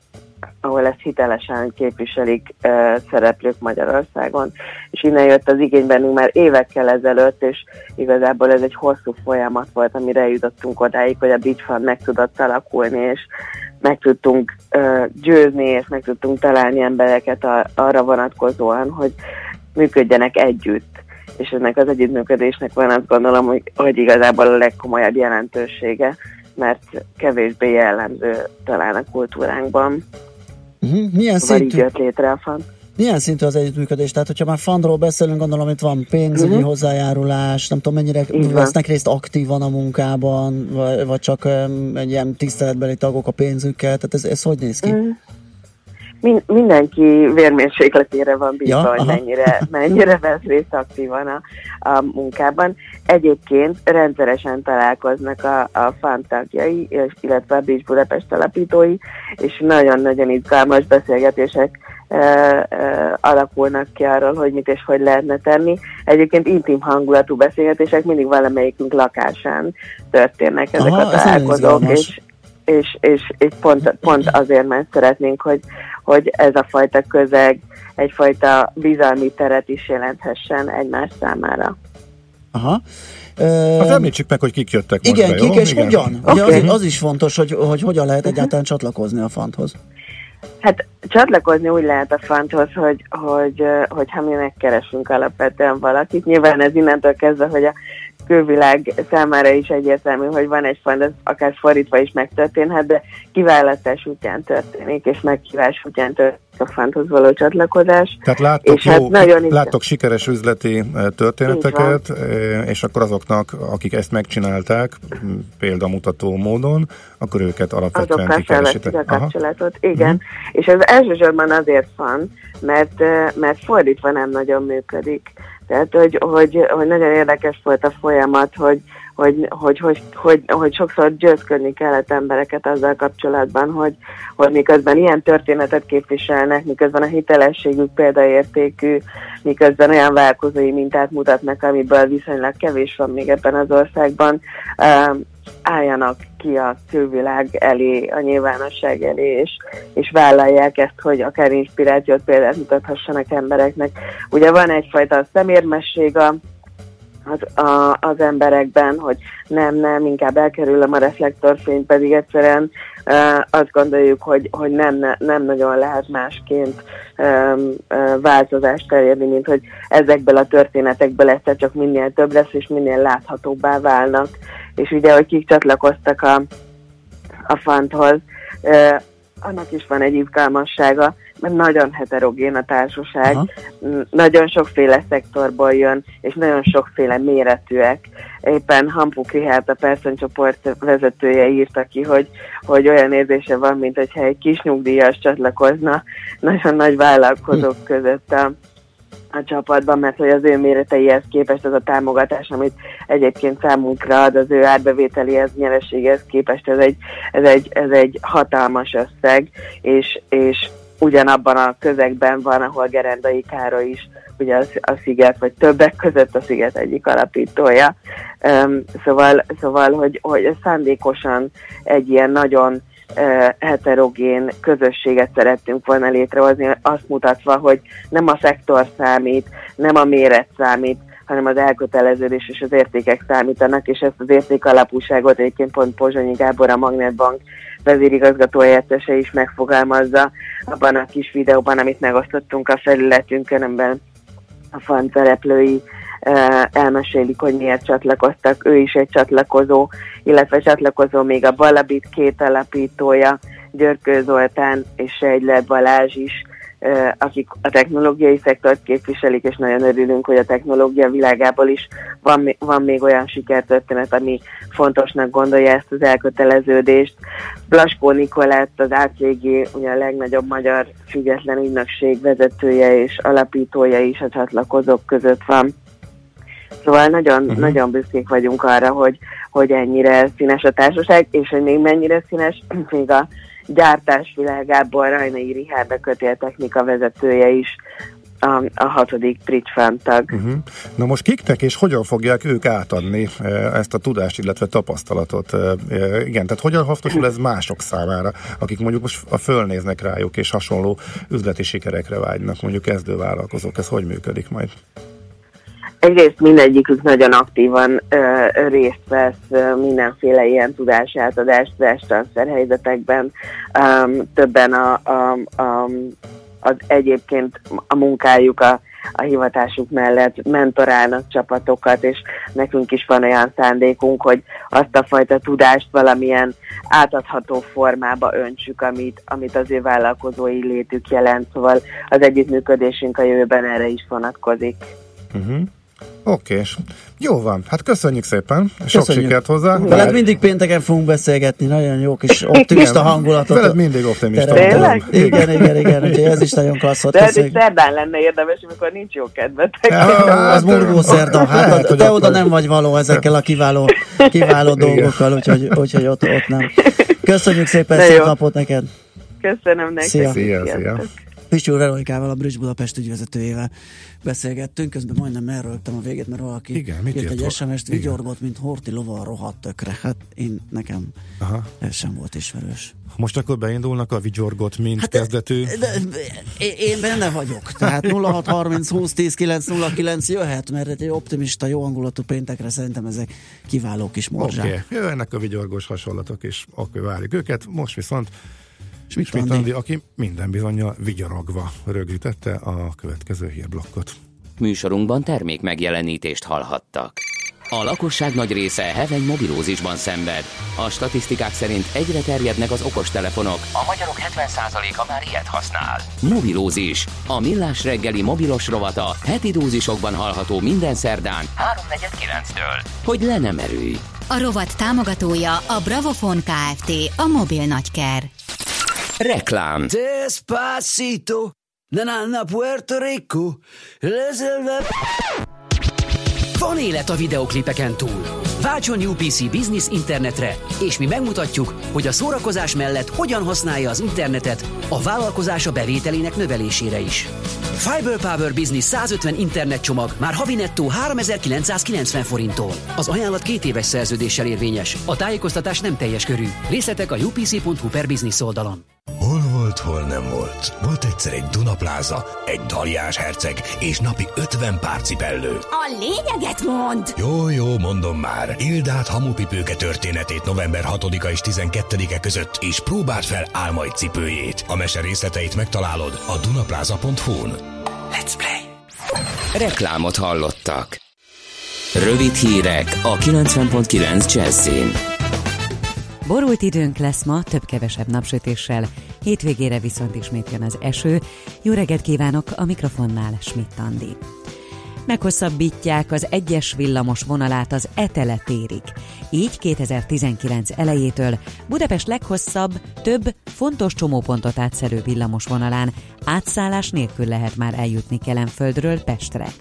ahol ezt hitelesen képviselik uh, szereplők Magyarországon. És innen jött az igény bennünk már évekkel ezelőtt, és igazából ez egy hosszú folyamat volt, amire eljutottunk odáig, hogy a Bridge Fund meg tudott alakulni, és meg tudtunk uh, győzni, és meg tudtunk találni embereket a, arra vonatkozóan, hogy működjenek együtt. És ennek az együttműködésnek van, azt gondolom, hogy, hogy igazából a legkomolyabb jelentősége, mert kevésbé jellemző talán a kultúránkban. Uh-huh. Milyen szóval szintű? Így jött létre a fund. Milyen szintű az együttműködés? Tehát, hogyha már fundról beszélünk, gondolom itt van pénzügyi uh-huh. hozzájárulás, nem tudom, mennyire vesznek részt aktívan a munkában, vagy, vagy csak um, egy ilyen tiszteletbeli tagok a pénzükkel, tehát ez, ez hogy néz ki? Uh-huh. Min- mindenki vérmérsékletére van bízva, ja, hogy mennyire, mennyire vesz részt aktívan a, a munkában. Egyébként rendszeresen találkoznak a, a fund tagjai, illetve a Bridge Budapest alapítói, és nagyon-nagyon izgalmas beszélgetések e, e, alakulnak ki arról, hogy mit és hogy lehetne tenni. Egyébként intim hangulatú beszélgetések mindig valamelyikünk lakásán történnek ezek aha, a találkozók, és És, és, és pont, pont azért, mert szeretnénk, hogy, hogy ez a fajta közeg egyfajta bizalmi teret is jelenthessen egymás számára. Aha. Hát említsük meg, hogy kik jöttek most. Igen, be, kik, jó? És igen. Ugyan. Okay. Az, az is fontos, hogy, hogy hogyan lehet egyáltalán csatlakozni a fundhoz. Hát csatlakozni úgy lehet a fundhoz, hogy, hogy, hogy ha mi megkeresünk alapvetően valakit. Nyilván ez innentől kezdve, hogy a külvilág számára is egyértelmű, hogy van egy fund, ez akár fordítva is megtörténhet, de kiválasztás útján történik, és meghívás útján történik a fundhoz való csatlakozás. Tehát láttok, és jó, hát láttok sikeres üzleti történeteket, és akkor azoknak, akik ezt megcsinálták, példamutató módon, akkor őket alapvetően kikeresitek. Azok a kapcsolatot, igen. Mm-hmm. És ez elsősorban azért van, mert, mert fordítva nem nagyon működik. Tehát, hogy, hogy, hogy nagyon érdekes volt a folyamat, hogy hogy, hogy, hogy, hogy, hogy sokszor győzködni kellett embereket azzal kapcsolatban, hogy, hogy miközben ilyen történetet képviselnek, miközben a hitelességük példaértékű, miközben olyan vállalkozói mintát mutatnak, amiből viszonylag kevés van még ebben az országban, álljanak ki a külvilág elé, a nyilvánosság elé, és, és vállalják ezt, hogy akár inspirációt, példát mutathassanak embereknek. Ugye van egyfajta szemérmesség a Az, a, az emberekben, hogy nem, nem, inkább elkerülöm a reflektorfényt, pedig egyszerűen e, azt gondoljuk, hogy, hogy nem, nem nagyon lehet másként e, e, változást elérni, mint hogy ezekből a történetekből egyszer csak minél több lesz, és minél láthatóbbá válnak. És ugye, hogy kik csatlakoztak a, a fundhoz, e, annak is van egy izgalmassága, Nagyon heterogén a társaság, aha. Nagyon sokféle szektorból jön, és nagyon sokféle méretűek. Éppen Hampuk Rihát, a personcsoport vezetője írta ki, hogy, hogy olyan érzése van, mint hogyha egy kis nyugdíjas csatlakozna nagyon nagy vállalkozók között a, a csapatban, mert hogy az ő méreteihez képest az a támogatás, amit egyébként számunkra ad, az ő árbevételihez, nyereséghez képest, ez egy, ez egy, ez egy hatalmas összeg, és, és ugyanabban a közegben van, ahol Gerendai Károly is, ugye a, a Sziget, vagy többek között a Sziget egyik alapítója. Um, szóval, szóval hogy, hogy szándékosan egy ilyen nagyon uh, heterogén közösséget szerettünk volna létrehozni, azt mutatva, hogy nem a szektor számít, nem a méret számít, hanem az elköteleződés és az értékek számítanak, és ezt az értékalapúságot egyébként pont Pozsonyi Gábor, a Magnet Bank vezérigazgató helyettese is megfogalmazza abban a kis videóban, amit megosztottunk a felületünkön, amiben a fan szereplői elmesélik, hogy miért csatlakoztak. Ő is egy csatlakozó, illetve csatlakozó még a Balabit két alapítója, Györkő Zoltán és Sejler Balázs is, akik a technológiai szektort képviselik, és nagyon örülünk, hogy a technológia világából is van, van még olyan sikertörténet, ami fontosnak gondolja ezt az elköteleződést. Blaskó Nikolett, az á té gé, ugye a legnagyobb magyar független ügynökség vezetője és alapítója is a csatlakozók között van. Szóval nagyon, uh-huh. nagyon büszkék vagyunk arra, hogy, hogy ennyire színes a társaság, és hogy még mennyire színes, még a gyártás világából Rajnai Rihárd, a kötéltechnika vezetője is a, a hatodik Bridge tag. Uh-huh. Na most kiknek és hogyan fogják ők átadni ezt a tudást, illetve tapasztalatot? E, igen, tehát hogyan hasznosul ez mások számára, akik mondjuk most fölnéznek rájuk és hasonló üzleti sikerekre vágynak, mondjuk kezdő vállalkozók, ez hogy működik majd? Egyrészt mindegyikük nagyon aktívan ö, részt vesz ö, mindenféle ilyen tudásátadás, tudástranszfer helyzetekben. Um, többen a, a, a, az egyébként a munkájuk, a, a hivatásuk mellett mentorálnak csapatokat, és nekünk is van olyan szándékunk, hogy azt a fajta tudást valamilyen átadható formába öntsük, amit, amit az ő vállalkozói létük jelent. Szóval az együttműködésünk a jövőben erre is vonatkozik. Mhm. Oké, jó van, hát köszönjük szépen, sok köszönjük. Sikert hozzá. Veled mindig pénteken fogunk beszélgetni, nagyon jó kis optimista hangulatot. Veled mindig optimista hangulatot. Igen, igen, igen, úgyhogy ez is nagyon klassz volt. Tehát itt szerdán lenne érdemes, amikor nincs jó kedvetek. Az morgó szerda, hát te oda nem vagy való ezekkel a kiváló kiváló dolgokkal, úgyhogy ott nem. Köszönjük szépen, szép napot neked. Köszönöm neked. Szia, szia. Picsúr Veronikával, a Bridge Budapest ügyvezetőjével beszélgettünk, közben majdnem elröltem a végét, mert valaki igen, írt egy es em es-t, vigyorgott, mint horti lova a rohadt tökre. Hát én nekem aha. ez sem volt ismerős. Most akkor beindulnak a vigyorgott, mint hát kezdetű? De, de, én benne vagyok. Tehát nulla hat harminc húsz tíz kilenc nulla kilenc jöhet, mert egy optimista, jó hangulatú péntekre szerintem ezek kiváló kis morzsák. Oké, okay. Jönnek a vigyorgós hasonlatok, és akkor várjuk őket. Most viszont Schmidt Andi, aki minden bizonnyal vigyorogva rögzítette a következő hírblokkot. Műsorunkban termék megjelenítést hallhattak. A lakosság nagy része heveny mobilózisban szenved. A statisztikák szerint egyre terjednek az okostelefonok. A magyarok hetven százaléka már ilyet használ. Mobilózis. A Millás reggeli mobilos rovata heti dózisokban hallható minden szerdán három negyvenkilenctől. Hogy le nem erülj. A rovat támogatója a Bravofon Kft. A mobil nagyker. Reklám. Despacito, nanana Puerto Rico, lezelve... Van élet a videoklipeken túl. Váltson u pé cé Business internetre, és mi megmutatjuk, hogy a szórakozás mellett hogyan használja az internetet a vállalkozása bevételének növelésére is. Fiber Power Business százötven internetcsomag már havi nettó háromezer-kilencszázkilencven forinttól. Az ajánlat két éves szerződéssel érvényes. A tájékoztatás nem teljes körű. Részletek a u pé cé pont hu per business oldalon. Hol volt, hol nem volt. Volt egyszer egy Dunapláza, egy Daliás herceg és napi ötven pár cipellő. A lényeget mondd! Jó, jó, mondom már. Éld át Hamupipőke történetét november hatodika és tizenkettedike között, és próbáld fel álmaid cipőjét. A mese részleteit megtalálod a dunapláza pont hu-n. Let's play! Reklámot hallottak. Rövid hírek a kilencven egész kilenc Jazz-in. Borult időnk lesz ma, több-kevesebb napsütéssel. Hétvégére viszont ismét jön az eső. Jó reggelt kívánok, a mikrofonnál Schmidt Andi. Meghosszabbítják az egyes villamos vonalát az Etele térig. Így kétezer-tizenkilenc elejétől Budapest leghosszabb, több fontos csomópontot átszerő villamos vonalán átszállás nélkül lehet már eljutni Kelenföldről Pestre.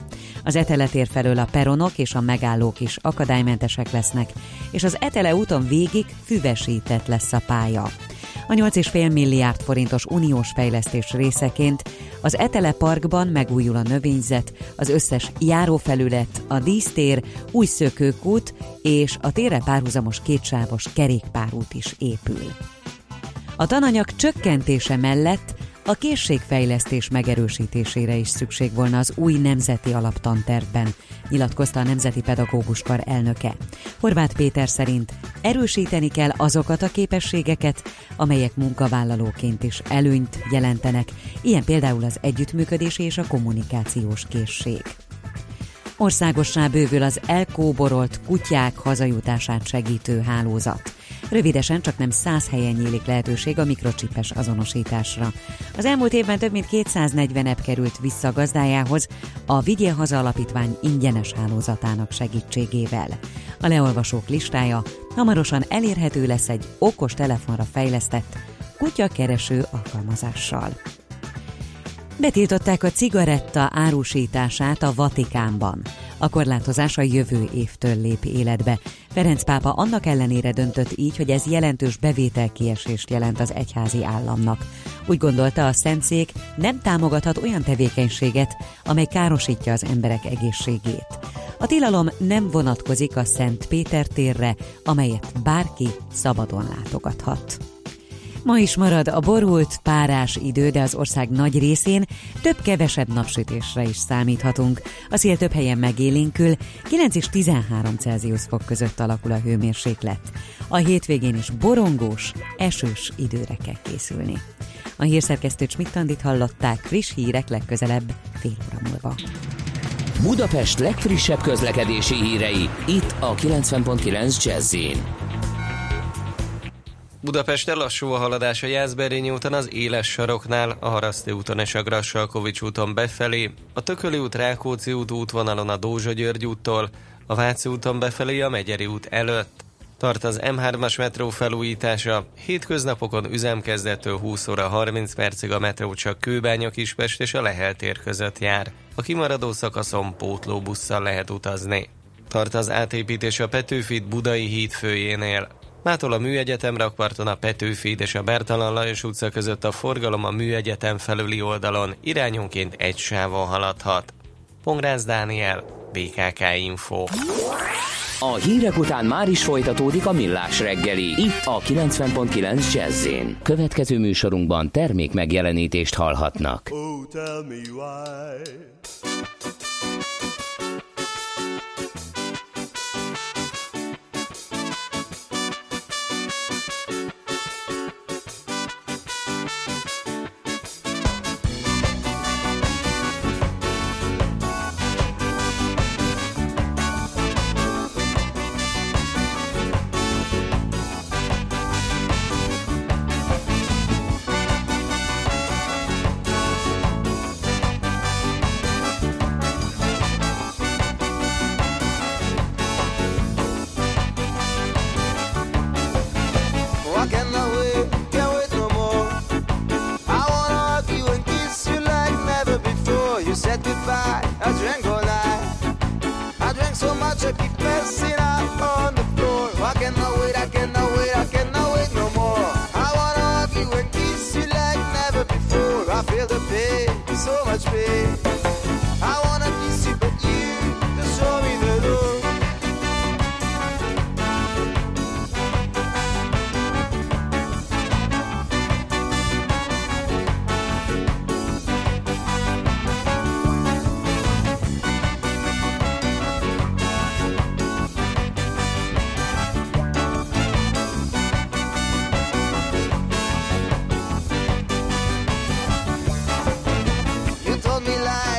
Az Etele tér felől a peronok és a megállók is akadálymentesek lesznek, és az Etele úton végig füvesített lesz a pálya. A nyolc egész öt milliárd forintos uniós fejlesztés részeként az Etele Parkban megújul a növényzet, az összes járófelület, a dísztér, új szökőkút és a térre párhuzamos kétsávos kerékpárút is épül. A tananyag csökkentése mellett a készségfejlesztés megerősítésére is szükség volna az új nemzeti alaptantervben, nyilatkozta a Nemzeti Pedagóguskar elnöke. Horváth Péter szerint erősíteni kell azokat a képességeket, amelyek munkavállalóként is előnyt jelentenek, ilyen például az együttműködési és a kommunikációs készség. Országossá bővül az elkóborolt kutyák hazajutását segítő hálózat. Rövidesen csaknem száz helyen nyílik lehetőség a mikrocsipes azonosításra. Az elmúlt évben több mint kétszáznegyven app került vissza a gazdájához a Vigyél Haza Alapítvány ingyenes hálózatának segítségével. A leolvasók listája hamarosan elérhető lesz egy okos telefonra fejlesztett kutyakereső alkalmazással. Betiltották a cigaretta árusítását a Vatikánban. A korlátozás a jövő évtől lép életbe. Ferenc pápa annak ellenére döntött így, hogy ez jelentős bevételkiesést jelent az egyházi államnak. Úgy gondolta, a Szentszék nem támogathat olyan tevékenységet, amely károsítja az emberek egészségét. A tilalom nem vonatkozik a Szent Péter térre, amelyet bárki szabadon látogathat. Ma is marad a borult, párás idő, de az ország nagy részén több-kevesebb napsütésre is számíthatunk. A szél több helyen megélénkül, kilenc és tizenhárom Celsius fok között alakul a hőmérséklet. A hétvégén is borongós, esős időre kell készülni. A hírszerkesztő Schmidt Andit hallották, friss hírek legközelebb fél óra múlva. Budapest legfrissebb közlekedési hírei, itt a kilencven egész kilenc Jazz-en. Budapesten lassú a haladás a Jászberényi úton az Éles saroknál, a Haraszti úton és a Grassalkovich úton befelé, a Tököli út Rákóczi út útvonalon a Dózsa-György úttól, a Váci úton befelé a Megyeri út előtt. Tart az M hármas metró felújítása, hétköznapokon üzemkezdettől húsz óra harminc percig a metró csak Kőbánya-Kispest és a Lehel tér között jár. A kimaradó szakaszon pótlóbusszal lehet utazni. Tart az átépítés a Petőfi Budai híd főjénél. Mától a Műegyetem rakparton a Petőfi és a Bertalan Lajos utca között a forgalom a Műegyetem felüli oldalon irányonként egy sávon haladhat. Pongrász Dániel, bé ká ká Info. A hírek után már is folytatódik a Millás reggeli, itt a kilencven egész kilenc Jazz-en. Következő műsorunkban termék megjelenítést hallhatnak. Oh, tell me why. Me like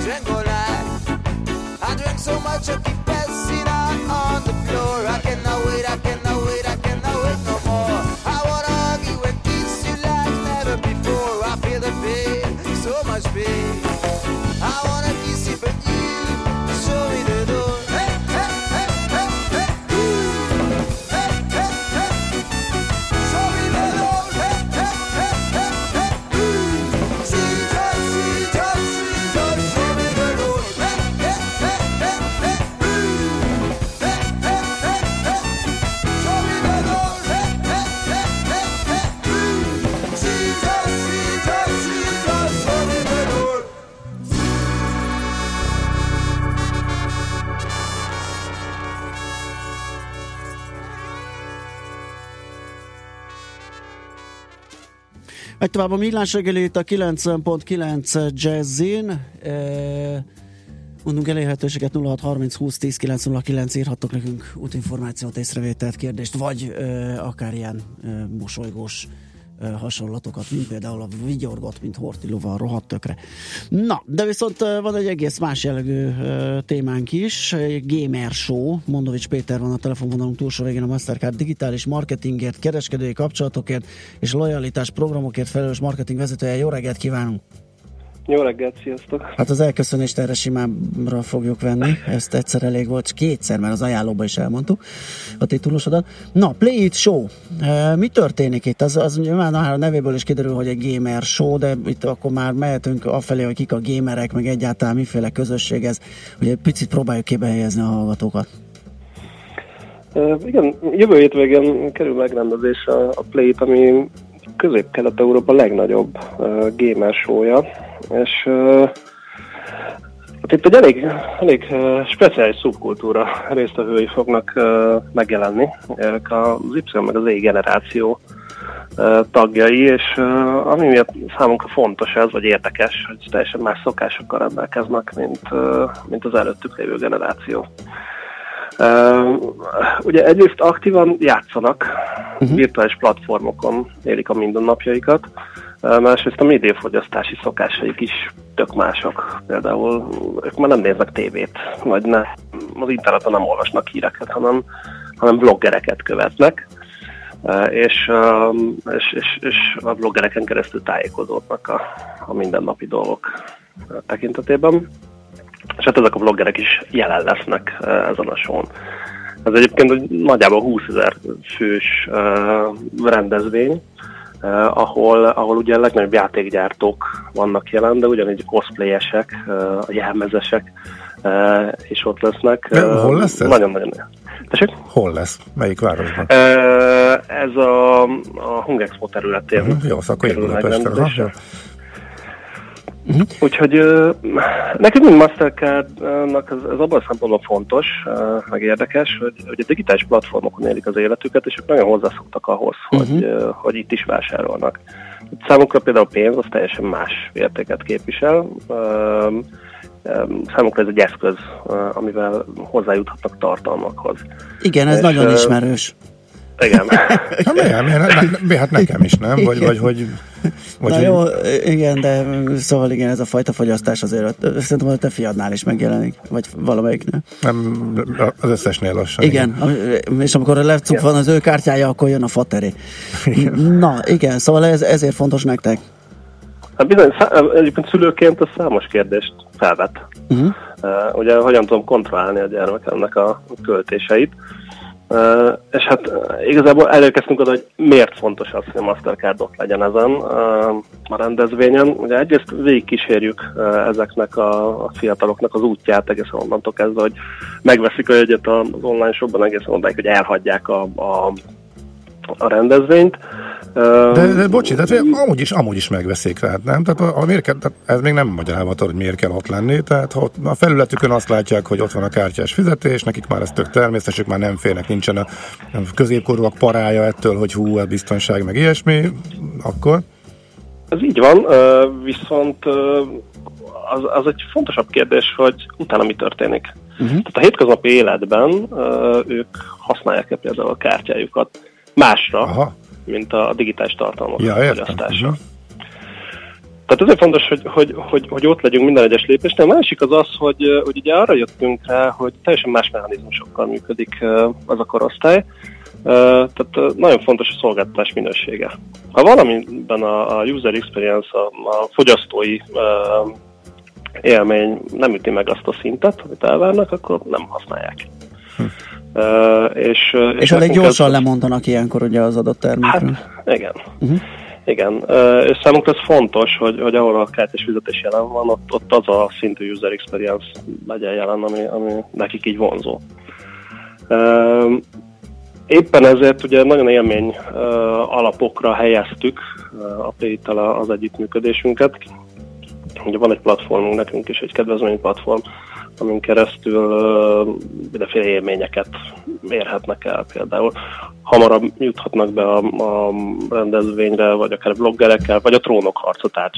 strangulate. I drank so much I keep passing out on the floor. I cannot wait, I cannot wait, I cannot wait no more. I wanna argue and kiss you like never before. I feel the pain, so much pain. I wanna kiss you but you show me the door. Hey, hey, hey, hey, hey, hey, hey, hey. Show me the door. Hey, hey, hey, hey, hey. See, just see, just see, just show me the door. Hey, hey, hey, hey, hey. Hey, hey, hey, hey. Show me the door. Hey, hey, hey, hey, hey. See, just see, just see, just show me the door. Megy tovább a Millás reggeli itt a kilencven egész kilenc Jazzin. Mondunk elérhetőséget nulla hat harminc húsz tíz kilenc nulla kilenc, írhattok nekünk útinformációt, észrevételt, kérdést, vagy ö, akár ilyen ö, mosolygós ö, hasonlatokat, mint például a vigyorgott, mint Horthy-lóval rohadt tökre. Na, de viszont ö, van egy egész más jellegű ö, témánk is, Gamer Show. Mondovich Péter van a telefonvonalunk túlsó végén, a Mastercard digitális marketingért, kereskedői kapcsolatokért és lojalitás programokért felelős marketing vezetője. Jó reggelt kívánunk! Jó reggelt, sziasztok! Hát az elköszönést erre simámra fogjuk venni, ezt egyszer elég volt, kétszer, mert az ajánlóban is elmondtuk a titulusodat. Na, Play It Show, e, mi történik itt? Az, az már a nevéből is kiderül, hogy egy gamer show, de itt akkor már mehetünk afelé, hogy kik a gamerek, meg egyáltalán miféle közösség ez, hogy egy picit próbáljuk képbe helyezni a hallgatókat. E, igen, jövő hétvégén kerül megrendezés a, a Play It, ami Közép-Kelet-Európa legnagyobb uh, gamer show-ja, és uh, itt egy elég, elég uh, speciális szubkultúra résztvevői fognak uh, megjelenni, ezek az Y meg az Z generáció uh, tagjai, és uh, ami miatt számunkra fontos ez, vagy érdekes, hogy teljesen más szokásokkal rendelkeznek, mint, uh, mint az előttük lévő generáció. Uh, ugye egyrészt aktívan játszanak, uh-huh. virtuális platformokon élik a mindennapjaikat, uh, másrészt a médiafogyasztási szokásaik is tök mások. Például ők már nem néznek tévét, vagy ne, az interneten nem olvasnak híreket, hanem, hanem bloggereket követnek, uh, és, uh, és, és, és a bloggereken keresztül tájékozódnak a, a mindennapi dolgok tekintetében. És hát ezek a bloggerek is jelen lesznek ezen a show-n. Ez egyébként nagyjából húszezer fős rendezvény, ahol, ahol ugye a legnagyobb játékgyártók vannak jelen, de ugyanígy cosplayesek, a jelmezesek is ott lesznek. De hol lesz ez? Nagyon-nagyon. Tessék? Hol lesz? Melyik városban? Ez a, a Hung Expo területén. Uh-huh. Jó, szóval akkor Budapesten. Uh-huh. Úgyhogy uh, nekünk mind Mastercardnak ez, ez abban a szempontból fontos, uh, meg érdekes, hogy, hogy a digitális platformokon élik az életüket, és ők nagyon hozzászoktak ahhoz, uh-huh. hogy, uh, hogy itt is vásárolnak. Számunkra például a pénz az teljesen más értéket képvisel, uh, um, számunkra ez egy eszköz, uh, amivel hozzájuthatnak tartalmakhoz. Igen, ez és, nagyon uh, ismerős. Igen. Hát, nem, ne, hát nekem is, nem? Vagy, vagy hogy... Vagy na jó, én... igen, de szóval igen, ez a fajta fogyasztás azért szerintem a te fiadnál is megjelenik, vagy valamelyiknél. Nem, az összesnél lassan. Igen, igen. És amikor a levcuk van az ő kártyája, akkor jön a fateré. Igen. Na, igen, szóval ez, ezért fontos nektek. Hát bizony, egyébként szülőként ez számos kérdést felvet. Uh-huh. Uh, ugye hogyan tudom kontrollálni a gyermekemnek a költéseit. Uh, és hát uh, igazából elérkeztünk oda, hogy miért fontos az, hogy a Mastercard ott legyen ezen uh, a rendezvényen. Ugye egyrészt végigkísérjük uh, ezeknek a, a fiataloknak az útját egészen onnantól kezdve, hogy megveszik a jegyet az online shopban egészen odáig, hogy elhagyják a, a, a rendezvényt. Uh, de, de bocsi, tehát amúgy is, amúgy is megveszik, hát nem? Tehát, a, a, miért kell, tehát ez még nem magyarázható, hogy miért kell ott lenni, tehát ha a felületükön azt látják, hogy ott van a kártyás fizetés, nekik már ez tök természetes, ők már nem félnek, nincsen a középkorúak parája ettől, hogy hú, a biztonság, meg ilyesmi, akkor? Ez így van, viszont az, az egy fontosabb kérdés, hogy utána mi történik. Uh-huh. Tehát a hétköznapi életben ők használják-e például a kártyájukat másra, aha. mint a digitális tartalmak fogyasztása. Ja, Tehát azért fontos, hogy, hogy, hogy, hogy ott legyünk minden egyes lépésnél. A másik az az, hogy, hogy ugye arra jöttünk rá, hogy teljesen más mechanizmusokkal működik az a korosztály. Tehát nagyon fontos a szolgáltatás minősége. Ha valamiben a user experience, a fogyasztói élmény nem üti meg azt a szintet, amit elvárnak, akkor nem használják. Hm. Uh, és, és, és elég gyorsan ez... lemondanak ilyenkor ugye az adott termékről. Hát, igen. Uh-huh. Igen, uh, és számunkra ez fontos, hogy, hogy ahol a kártyás fizetés jelen van, ott, ott az a szintű user experience legyen jelen, ami, ami nekik így vonzó. Uh, éppen ezért ugye nagyon élmény uh, alapokra helyeztük uh, a P I-tel az együttműködésünket. Ugye van egy platformunk nekünk is, egy kedvezmény platform, amin keresztül uh, mindenféle élményeket érhetnek el, például hamarabb juthatnak be a, a rendezvényre, vagy akár bloggerekkel, vagy a trónok harca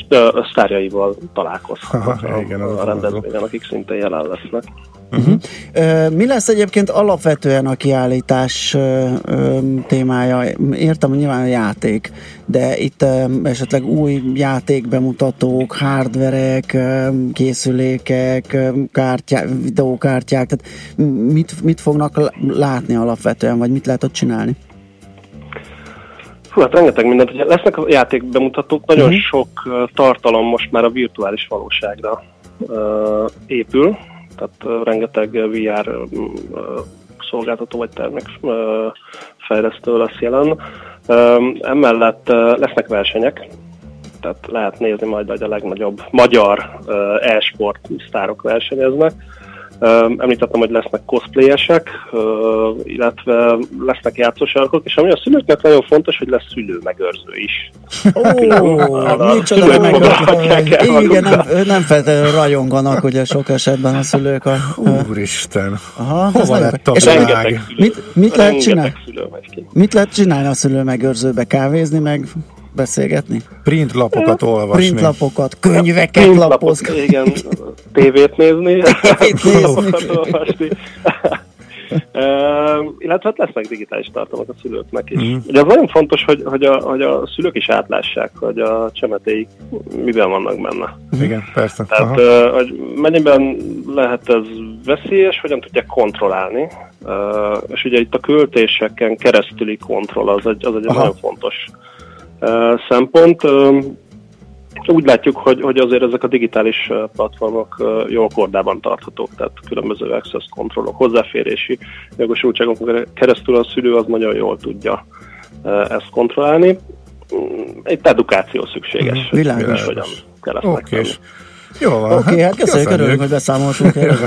sztárjaival találkozhatnak a, igen, a rendezvényen, akik szintén jelen lesznek. Uh-huh. Uh, mi lesz egyébként alapvetően a kiállítás uh, um, témája? Értem, hogy nyilván a játék, de itt uh, esetleg új játékbemutatók, hardverek, uh, készülékek, uh, kártyák, videókártyák, tehát mit, mit fognak látni alapvetően, vagy mit lehet ott csinálni? Hú, hát rengeteg mindent. Ugye lesznek a játékbemutatók, nagyon uh-huh. sok uh, tartalom most már a virtuális valóságra uh, épül, tehát rengeteg vé er szolgáltató vagy termékfejlesztő lesz jelen. Emellett lesznek versenyek, tehát lehet nézni majd, hogy a legnagyobb magyar e-sport sztárok versenyeznek. Említettem, hogy lesznek cosplayesek, illetve lesznek játszósarkok, és ami a szülőknek nagyon fontos, hogy lesz szülőmegőrző is. Ó, micsoda megőrző. Igen, nem, nem feltétlenül rajonganak, ugye sok esetben a szülők. A, Úristen, aha, hova lett a világ? Mit, mit, lehet csinálni? mit lehet csinálni a szülőmegőrzőbe? Kávézni meg? Beszélgetni? Printlapokat olvasni. Printlapokat, könyveket print lapozgatni. Igen, tévét nézni. Tévét nézni. Uh, illetve hát lesznek digitális tartalmak a szülőknek is. Mm. Ugye az nagyon fontos, hogy, hogy, a, hogy a szülők is átlássák, hogy a csemetéik miben vannak benne. Igen, persze. Tehát, uh, hogy mennyiben lehet ez veszélyes, hogyan tudják kontrollálni. Uh, és ugye itt a költéseken keresztüli kontroll az egy, az egy nagyon fontos szempont. Úgy látjuk, hogy, hogy azért ezek a digitális platformok jól kordában tarthatók, tehát különböző access kontrollok, hozzáférési jogosultságokon keresztül a szülő az nagyon jól tudja ezt kontrollálni. Itt edukáció szükséges. Világos. Oké, okay, hát köszönjük, örülünk, hogy beszámoltunk erről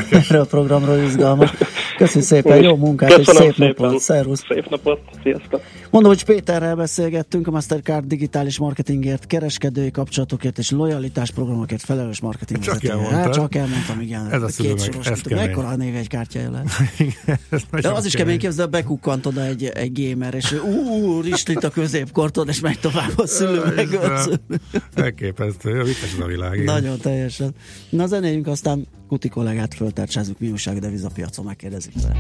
a programról, izgalmas. Köszönjük szépen, jó munkát, köszönöm, és szép szépen. napot, szervusz! Szép napot, sziasztok! Mondovich Péterrel beszélgettünk, a Mastercard digitális marketingért, kereskedői kapcsolatokért és lojalitás programokért felelős marketingvezetője. Csak, hát, csak elmondtam, igen. Ez a kétsoros, mekkora név egy kártyája lehet. De az is kemény, képzeld, bekukkant oda egy, egy gamer, és úristen, itt a középkortól, és megy tovább a szülőmegőrző. Elképesztő, vicces a világ. Nagyon teljesen. Na, zenéljünk, aztán Kuti kollégát föltárcsázunk, mi újság a devizapiacon, megkérdezik vele.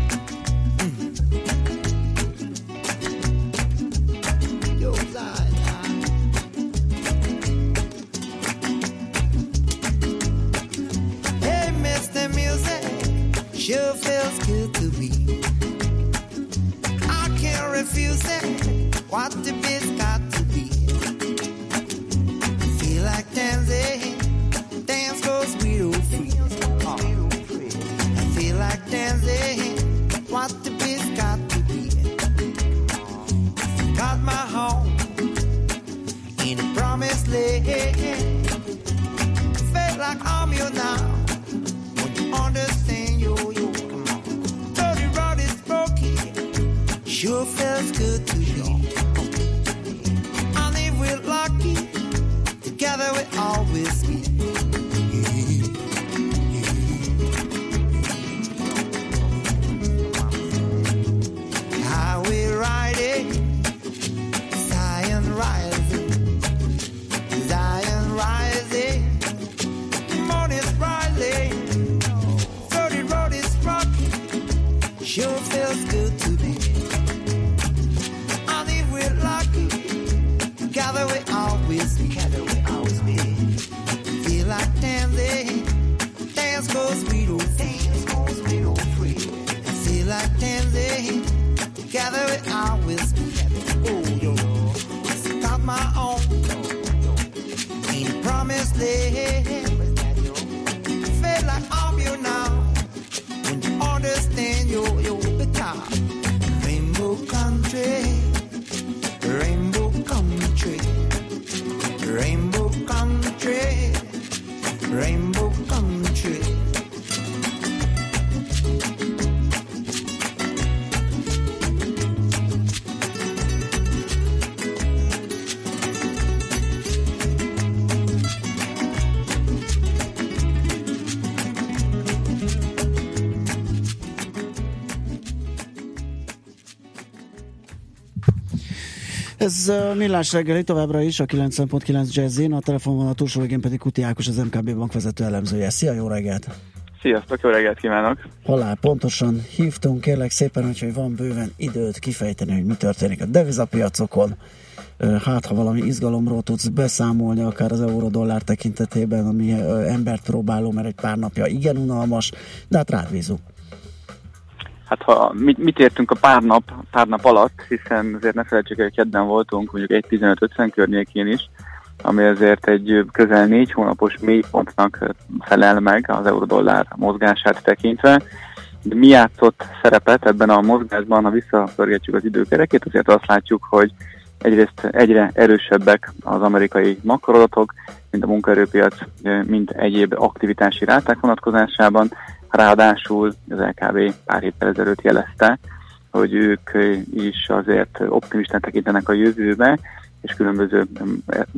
Sure feels good to me. I can't refuse it. What the bit's got to be. Feel like dancing, dance 'cause we don't free. I feel like dancing. What the bit's got to be. Got my home in a promised land. Feel like I'm you now. Would you understand you? Sure feels good to be. And if we're lucky, together we'll always be. Yeah, yeah. How we ride it, Zion rising, Zion rising, the moon is rising, so the road is rocky. Sure feels good to be. Together we always be. Together we always be. cause we don't think, we don't free. Feel like dancing, together with our wisdom. Oh, yo, it's not my own. Ain't a promised land. Feel like I'm you now. When you understand, you'll, you'll become rainbow country, rainbow country, rainbow country. Rainbow country. Ez a Millás reggeli továbbra is a kilencven pont kilenc Jazzin, a telefonvonal túlsó végén pedig Kuti Ákos, az em ká bé bank vezető elemzője. Szia, jó reggelt! Sziasztok, jó reggelt kívánok! Halá, pontosan hívtunk, kérlek szépen, hogyha van bőven időt kifejteni, hogy mi történik a devizapiacokon. Hát, ha valami izgalomról tudsz beszámolni, akár az euró-dollár tekintetében, ami embert próbáló, mert egy pár napja igen unalmas, de hát rád bízunk. Hát ha mit, mit értünk a pár nap, pár nap alatt, hiszen azért ne felejtsük, hogy kedden voltunk mondjuk egy tizenöt ötven környékén is, ami azért egy közel négy hónapos mélypontnak felel meg az euró-dollár mozgását tekintve. De mi játszott szerepet ebben a mozgásban, ha visszapörgetjük az időkerekét, azért azt látjuk, hogy egyrészt egyre erősebbek az amerikai makroadatok, mint a munkaerőpiac, mint egyéb aktivitási ráták vonatkozásában. Ráadásul az el ká bé pár héttel ezelőtt jelezte, hogy ők is azért optimistán tekintenek a jövőbe, és különböző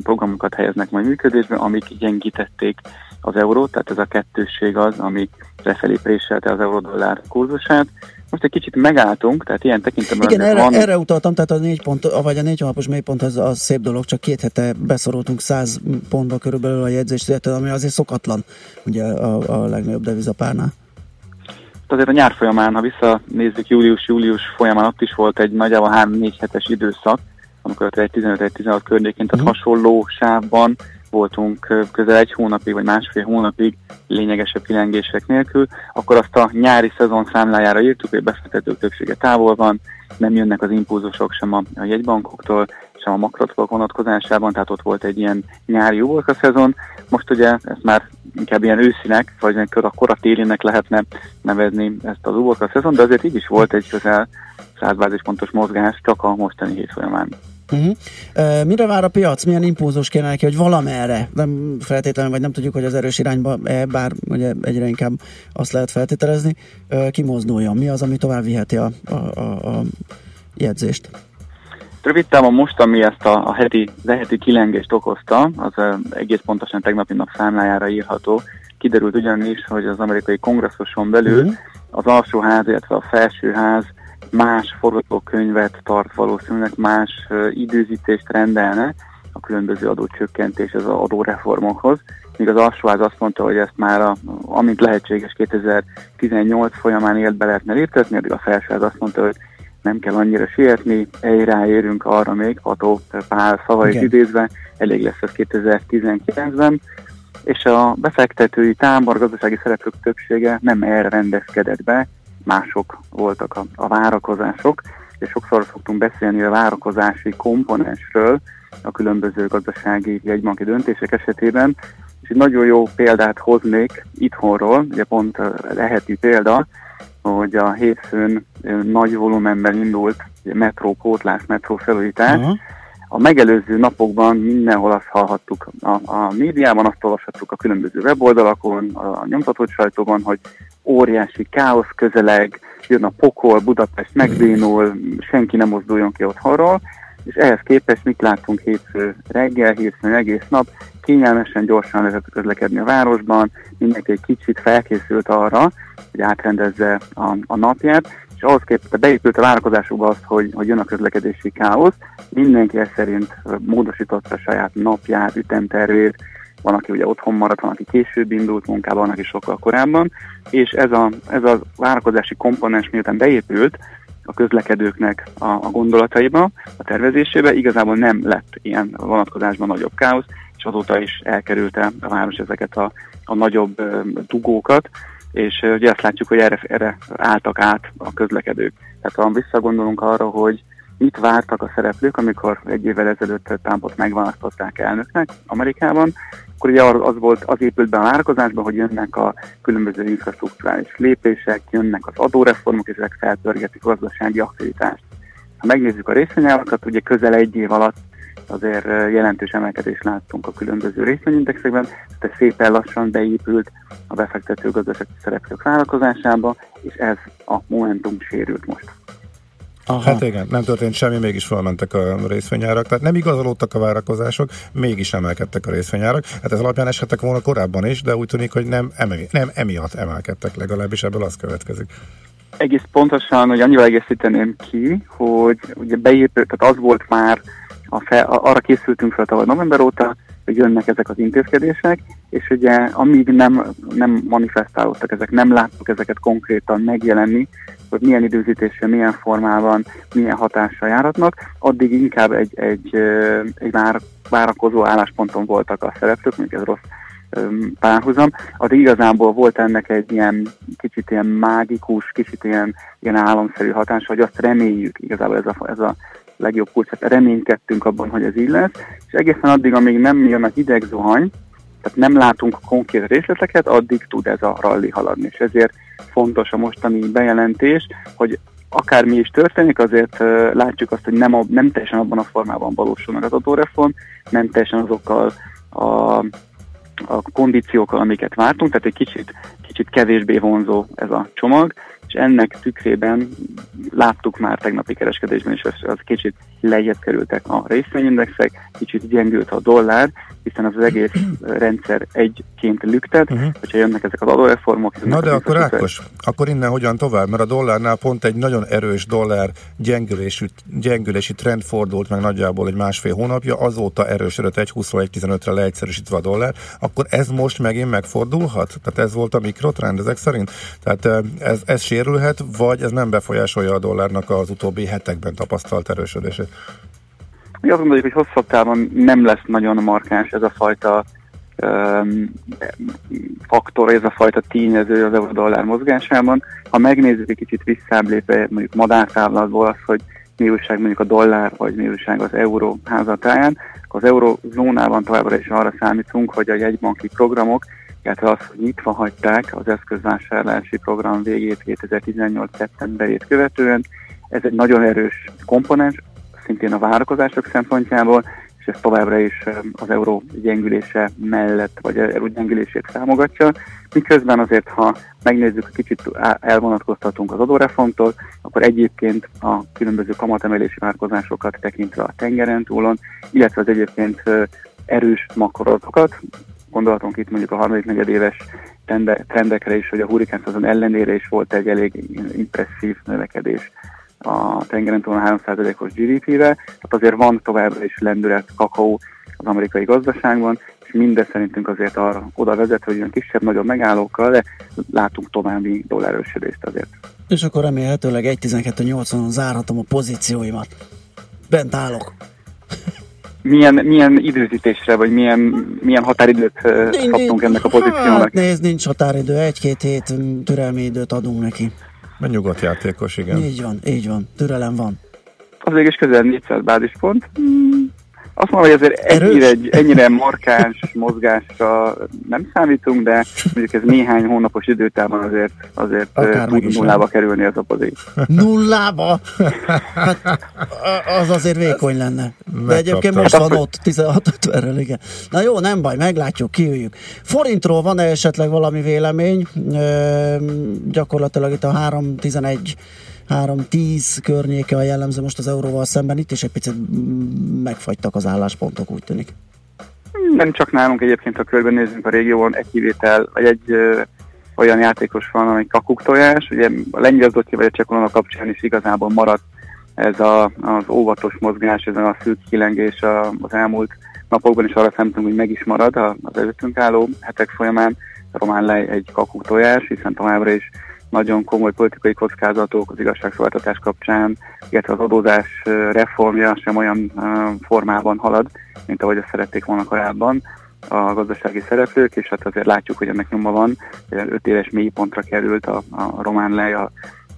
programokat helyeznek majd működésbe, amik gyengítették az eurót, tehát ez a kettősség az, ami lefelé préselte az euró-dollár kurzusát. Most egy kicsit megálltunk, tehát ilyen tekintetben... Igen, erre, van... erre utaltam, tehát a négy pont, vagy a négy hónapos mélypont az a szép dolog, csak két hete beszoroltunk száz pontba körülbelül a jegyzést, ami azért szokatlan, ugye a, a legnagyobb devizapárnál. Azért a nyár folyamán, ha visszanézzük, július-július folyamán ott is volt egy nagyjából három-négy hetes időszak, amikor tizenöt tizenhat környékén, tehát uh-huh. hasonló sávban voltunk közel egy hónapig, vagy másfél hónapig lényegesebb kilengések nélkül, akkor azt a nyári szezon számlájára írtuk, hogy a befektetők többsége távol van, nem jönnek az impulzusok sem a, a jegybankoktól, sem a makroadatok vonatkozásában, tehát ott volt egy ilyen nyári uborka szezon. Most ugye ezt már inkább ilyen őszinek, vagy a kora télinek lehetne nevezni ezt az uborka szezon, de azért így is volt egy közel száz bázispontos mozgás csak a mostani hét folyamán. Uh-huh. Uh, mire vár a piac? Milyen impulzus kéne neki, hogy valamerre? Nem feltétlenül, vagy nem tudjuk, hogy az erős irányba, bár ugye egyre inkább azt lehet feltételezni, uh, kimozduljon. Mi az, ami tovább viheti a, a, a, a jegyzést? Rövid távon most, ami ezt a, a heti, heti kilengést okozta, az uh, egész pontosan tegnapi nap számlájára írható. Kiderült ugyanis, hogy az amerikai kongresszuson belül uh-huh. az alsóház, illetve a felsőház más forgatókönyvet tart, valószínűleg más uh, időzítést rendelne a különböző adócsökkentés az adóreformokhoz, míg az alsóház azt mondta, hogy ezt már a, amint lehetséges kétezer-tizennyolc folyamán élt be lehetne léptetni, addig a felsőház azt mondta, hogy nem kell annyira sietni, ráérünk arra még, Ható Pál szavait okay. idézve, elég lesz ez kétezer-tizenkilencben, és a befektetői tábor, gazdasági szereplők többsége nem erre rendezkedett be, mások voltak a, a várakozások, és sokszor szoktunk beszélni a várakozási komponensről a különböző gazdasági jegybanki döntések esetében, és egy nagyon jó példát hoznék itthonról, ugye pont leheti példa, hogy a hétfőn nagy volumenben indult metrópótlás, metrófelújítás. Uh-huh. A megelőző napokban mindenhol azt hallhattuk a, a médiában, azt olvashattuk a különböző weboldalakon, a nyomtatott sajtóban, hogy óriási káosz közeleg, jön a pokol, Budapest megbénul, senki nem mozduljon ki otthonról, és ehhez képest mit láttunk hétfő reggel, hétfőn egész nap, kényelmesen, gyorsan lehetett közlekedni a városban, mindenki egy kicsit felkészült arra, hogy átrendezze a, a napját, és ahhoz képest beépült a várakozásokba azt, hogy, hogy jön a közlekedési káosz, mindenki ez szerint módosította a saját napját, ütemtervét, van, aki ugye otthon maradt, van, aki később indult munkába, van, aki sokkal korábban, és ez a, ez a várakozási komponens miután beépült a közlekedőknek a, a gondolataiba, a tervezésébe, igazából nem lett ilyen vonatkozásban nagyobb káosz, és azóta is elkerülte a város ezeket a, a nagyobb dugókat, és ugye azt látjuk, hogy erre, erre álltak át a közlekedők. Tehát ha visszagondolunk arra, hogy mit vártak a szereplők, amikor egy évvel ezelőtt Trumpot megválasztották elnöknek Amerikában, akkor ugye az volt, az épült be a várakozásban, hogy jönnek a különböző infrastruktúrális lépések, jönnek az adóreformok, és ezek feltörgetik a gazdasági aktivitást. Ha megnézzük a részvényárakat, ugye közel egy év alatt azért jelentős emelkedést láttunk a különböző részvényindexekben, de szépen lassan beépült a befektető gazdasági szereplők várakozásába, és ez a momentum sérült most. Aha. Hát igen, nem történt semmi, mégis felmentek a részvényárak, tehát nem igazolódtak a várakozások, mégis emelkedtek a részvényárak. Hát ez alapján eshettek volna korábban is, de úgy tűnik, hogy nem, emi, nem emiatt emelkedtek, legalábbis ebből az következik. Egész pontosan, hogy annyira egészíteném ki, hogy ugye beépült, tehát az volt már, a fe, arra készültünk fel tavaly november óta, hogy jönnek ezek az intézkedések, és ugye amíg nem, nem manifestálódtak ezek, nem láttuk ezeket konkrétan megjelenni, hogy milyen időzítéssel, milyen formában, milyen hatással járhatnak, addig inkább egy, egy, egy vár, várakozó állásponton voltak a szereplők, mint ez rossz párhuzam, addig igazából volt ennek egy ilyen kicsit ilyen mágikus, kicsit ilyen, ilyen álomszerű hatása, hogy azt reméljük, igazából ez a, ez a legjobb kulcsát, reménykedtünk abban, hogy ez így lesz, és egészen addig, amíg nem jön az idegzuhany, tehát nem látunk konkrét részleteket, addig tud ez a ralli haladni, és ezért fontos a mostani bejelentés, hogy akármi is történik, azért látjuk azt, hogy nem, a, nem teljesen abban a formában valósul meg az adóreform, nem teljesen azokkal a a kondíciókkal, amiket vártunk, tehát egy kicsit, kicsit kevésbé vonzó ez a csomag, és ennek tükrében láttuk már tegnapi kereskedésben is, az kicsit lejjebb kerültek a részvényindexek, kicsit gyengült a dollár, hiszen az, az egész rendszer egyként lüktet, uh-huh. hogyha jönnek ezek az adóreformok. Na de akkor Ákos, akkor innen hogyan tovább? Mert a dollárnál pont egy nagyon erős dollár gyengülési, gyengülési trend fordult meg nagyjából egy másfél hónapja, azóta erősödött egy huszonegytől tizenötre leegyszerűsítve a dollár, akkor ez most megint megfordulhat? Tehát ez volt a mikrotrend ezek szerint? Tehát ez, ez sérülhet, vagy ez nem befolyásolja a dollárnak az utóbbi hetekben tapasztalt erősödését? Mi azt gondoljuk, hogy hosszabb távon nem lesz nagyon markáns ez a fajta um, faktor, ez a fajta tényező az euró-dollár mozgásában. Ha megnézzük egy kicsit visszább lépve mondjuk madártávlatból az, hogy mi újság mondjuk a dollár, vagy mi újság az euró házatáján, az eurozónában továbbra is arra számítunk, hogy a jegybanki programok, illetve az, hogy nyitva hagyták az eszközvásárlási program végét kétezer-tizennyolc szeptemberét követően, ez egy nagyon erős komponens, szintén a várakozások szempontjából, és ez továbbra is az euró gyengülése mellett, vagy euró gyengülését támogatja. Miközben azért, ha megnézzük, hogy kicsit elvonatkoztatunk az adóreformtól, akkor egyébként a különböző kamatemelési várakozásokat tekintve a tengeren túlon, illetve az egyébként erős makroadatokat, gondolatunk itt mondjuk a harmadik negyedéves trendekre is, hogy a hurrikán szezon ellenére is volt egy elég impresszív növekedés a tengeren túl a három százalékos gé dé pé-re, tehát azért van továbbra is lendület, kakaó az amerikai gazdaságban, és mindez szerintünk azért arra oda vezet, hogy olyan kisebb-nagyobb megállókkal, de látunk további dollárősödést azért. És akkor remélhetőleg egy tizenkettő nyolcvanon zárhatom a pozícióimat. Bent állok. Milyen, milyen időzítésre, vagy milyen, milyen határidőt kaptunk ennek a pozíciónak? Hát nézd, nincs határidő, egy-két hét türelmi időt adunk neki. Mert nyugodt játékos, igen. Így van, így van. Türelem van. Az végül is közel négyszáz bázispont. Azt mondom, hogy azért ennyire, ennyire markáns mozgásra nem számítunk, de mondjuk ez néhány hónapos időtában azért, azért tud nullába nem. kerülni az a pozíció. Nullába? Hát, az azért vékony lenne. De egyébként most van ott tizenhat ötvenről, igen. Na jó, nem baj, meglátjuk, kiüljük. Forintról van esetleg valami vélemény? Ö, gyakorlatilag itt a három tizenegy három tíz környéke a jellemző most az euróval szemben, itt is egy picit megfagytak az álláspontok, úgy tűnik. Nem csak nálunk egyébként, ha körbenézünk a régióban, egy kivétel, vagy egy ö, olyan játékos van, ami kakuktojás, ugye a lengyel zloty vagy a cseh korona kapcsán is igazából maradt ez a, az óvatos mozgás, ez a szűk kilengés az elmúlt napokban is arra számítunk, hogy meg is marad az előttünk álló hetek folyamán, román le egy kakuktojás, hiszen továbbra is nagyon komoly politikai kockázatok az igazságszolgáltatás kapcsán, illetve az adózás reformja sem olyan formában halad, mint ahogy azt szerették volna korábban. a gazdasági szereplők, és hát azért látjuk, hogy ennek nyoma van. öt éves mélypontra került a, a román lej az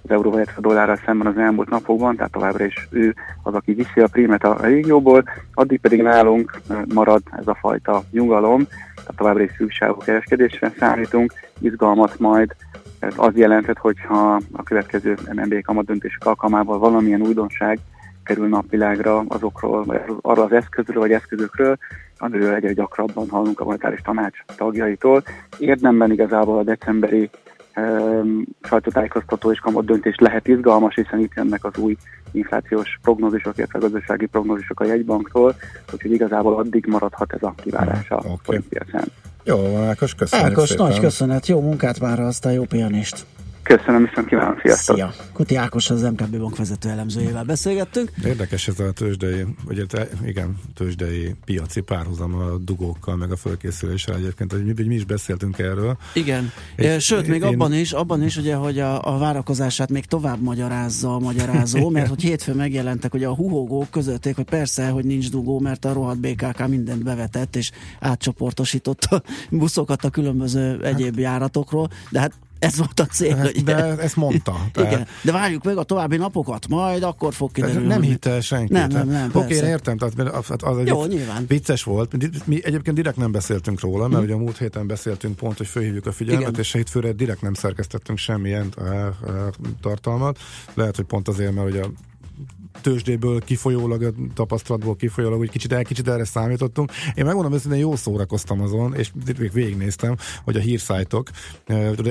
euróval a dollárral szemben az elmúlt napokban, tehát továbbra is ő az, aki viszi a prímet a régióból, addig pedig nálunk marad ez a fajta nyugalom, tehát továbbra is szükségú kereskedésre számítunk, izgalmat majd ez az jelentett, hogyha a következő em en bé kamat döntések alkalmával valamilyen újdonság kerül napvilágra azokról, vagy arra az eszközről, vagy eszközökről, amiről egyre gyakrabban hallunk a monetáris tanács tagjaitól. Érdemben igazából a decemberi um, sajtótájékoztató és kamat döntés lehet izgalmas, hiszen itt jönnek az új inflációs prognózisok, illetve gazdasági prognózisok a jegybanktól, úgyhogy igazából addig maradhat ez a kivárás a forintpiacán. Jó van, Ákos, köszönjük Ákos, szépen. Nagy köszönet, jó munkát már, aztán jó pihenést. Köszönöm, viszont kívánom, sziasztok. Szia. Kuti Ákos, az em ká bé bank vezető elemzőjével beszélgettünk. Érdekes ez a tőzsdei, vagy igen, tőzsdei piaci párhuzam a dugókkal, meg a fölkészüléssel egyébként, hogy mi, mi is beszéltünk erről. Igen, és sőt, még én... abban is, abban is ugye, hogy a, a várakozását még tovább magyarázza a magyarázó, mert hogy hétfőn megjelentek, hogy a huhogók közölték, hogy persze, hogy nincs dugó, mert a rohadt bé ká ká mindent bevetett, és átcsoportosította buszokat a különböző egyéb járatokról, de hát ez volt a cél. Ezt, de ezt mondta. Tehát... Igen, de várjuk meg a további napokat, majd akkor fog kiderülni. Nem hitte senki. Nem, nem, nem. Oké, én értem, tehát az egy jó, vicces volt. Mi egyébként direkt nem beszéltünk róla, mert hm. ugye a múlt héten beszéltünk pont, hogy fölhívjuk a figyelmet, igen. És hétfőre direkt nem szerkesztettünk semmilyen tartalmat. Lehet, hogy pont azért, mert ugye a tőzsdéből kifolyólag, a tapasztalatból kifolyólag, hogy kicsit el, kicsit erre számítottunk. Én megmondom, hogy jó szórakoztam azon, és végignéztem, hogy a hírszájtok,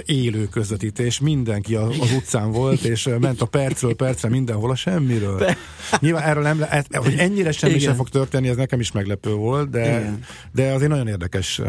élő közvetítés, mindenki az utcán volt, és ment a percről percre mindenhol, a semmiről. De. Nyilván erről nem, hogy ennyire semmi igen. sem fog történni, ez nekem is meglepő volt, de, de azért nagyon érdekes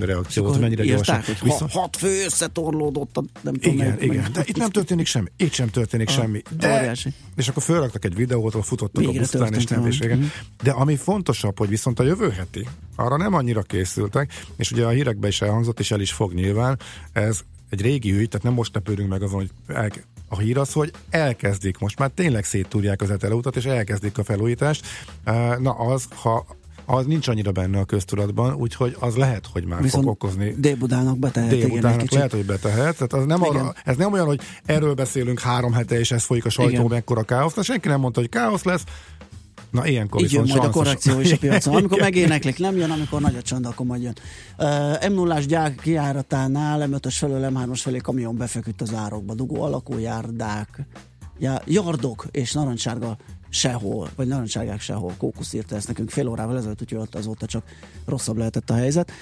reakció volt, mennyire gyorsan. Viszont hat fő összetorlódott, a, nem tudom. Igen, meg, igen. Meg, de itt nem történik semmi, itt sem történik a, semmi. De, és akkor fölraktak egy videót, ott futottak végre a busztán és nem is régen. De ami fontosabb, hogy viszont a jövő heti, arra nem annyira készültek, és ugye a hírekben is elhangzott, és el is fog nyilván, ez egy régi ügy, tehát nem most lepődünk meg azon, hogy elke- a hír az, hogy elkezdik most, már tényleg széttúrják az Etele utat, és elkezdik a felújítást. Na az, ha az nincs annyira benne a köztudatban, úgyhogy az lehet, hogy már viszont fog okozni. Dél-Budának betehet. Dél-Budának lehet, hogy betehet. Tehát az nem arra, ez nem olyan, hogy erről beszélünk három hete, és ez folyik a sajtóban, mekkora káosz. Na, senki nem mondta, hogy káosz lesz. Na, ilyenkor így viszont jön majd a korrekció is a piacon. Amikor megéneklik, nem jön, amikor nagy a csönd, akkor majd jön. Uh, em nullás gyár kijáratánál em ötös felől em hármas felé kamion befeküdt az árokba. Dugó alakú járdák, já, jardok és narancsárga sehol, vagy narancságák sehol, kókusz írta ezt nekünk fél órával ezelőtt, úgyhogy azóta csak rosszabb lehetett a helyzet.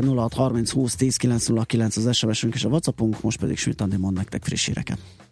nulla hat harminc húsz tíz kilenc nulla kilenc az es em es-ünk és a WhatsAppunk, most pedig Sütandi mond nektek friss híreket.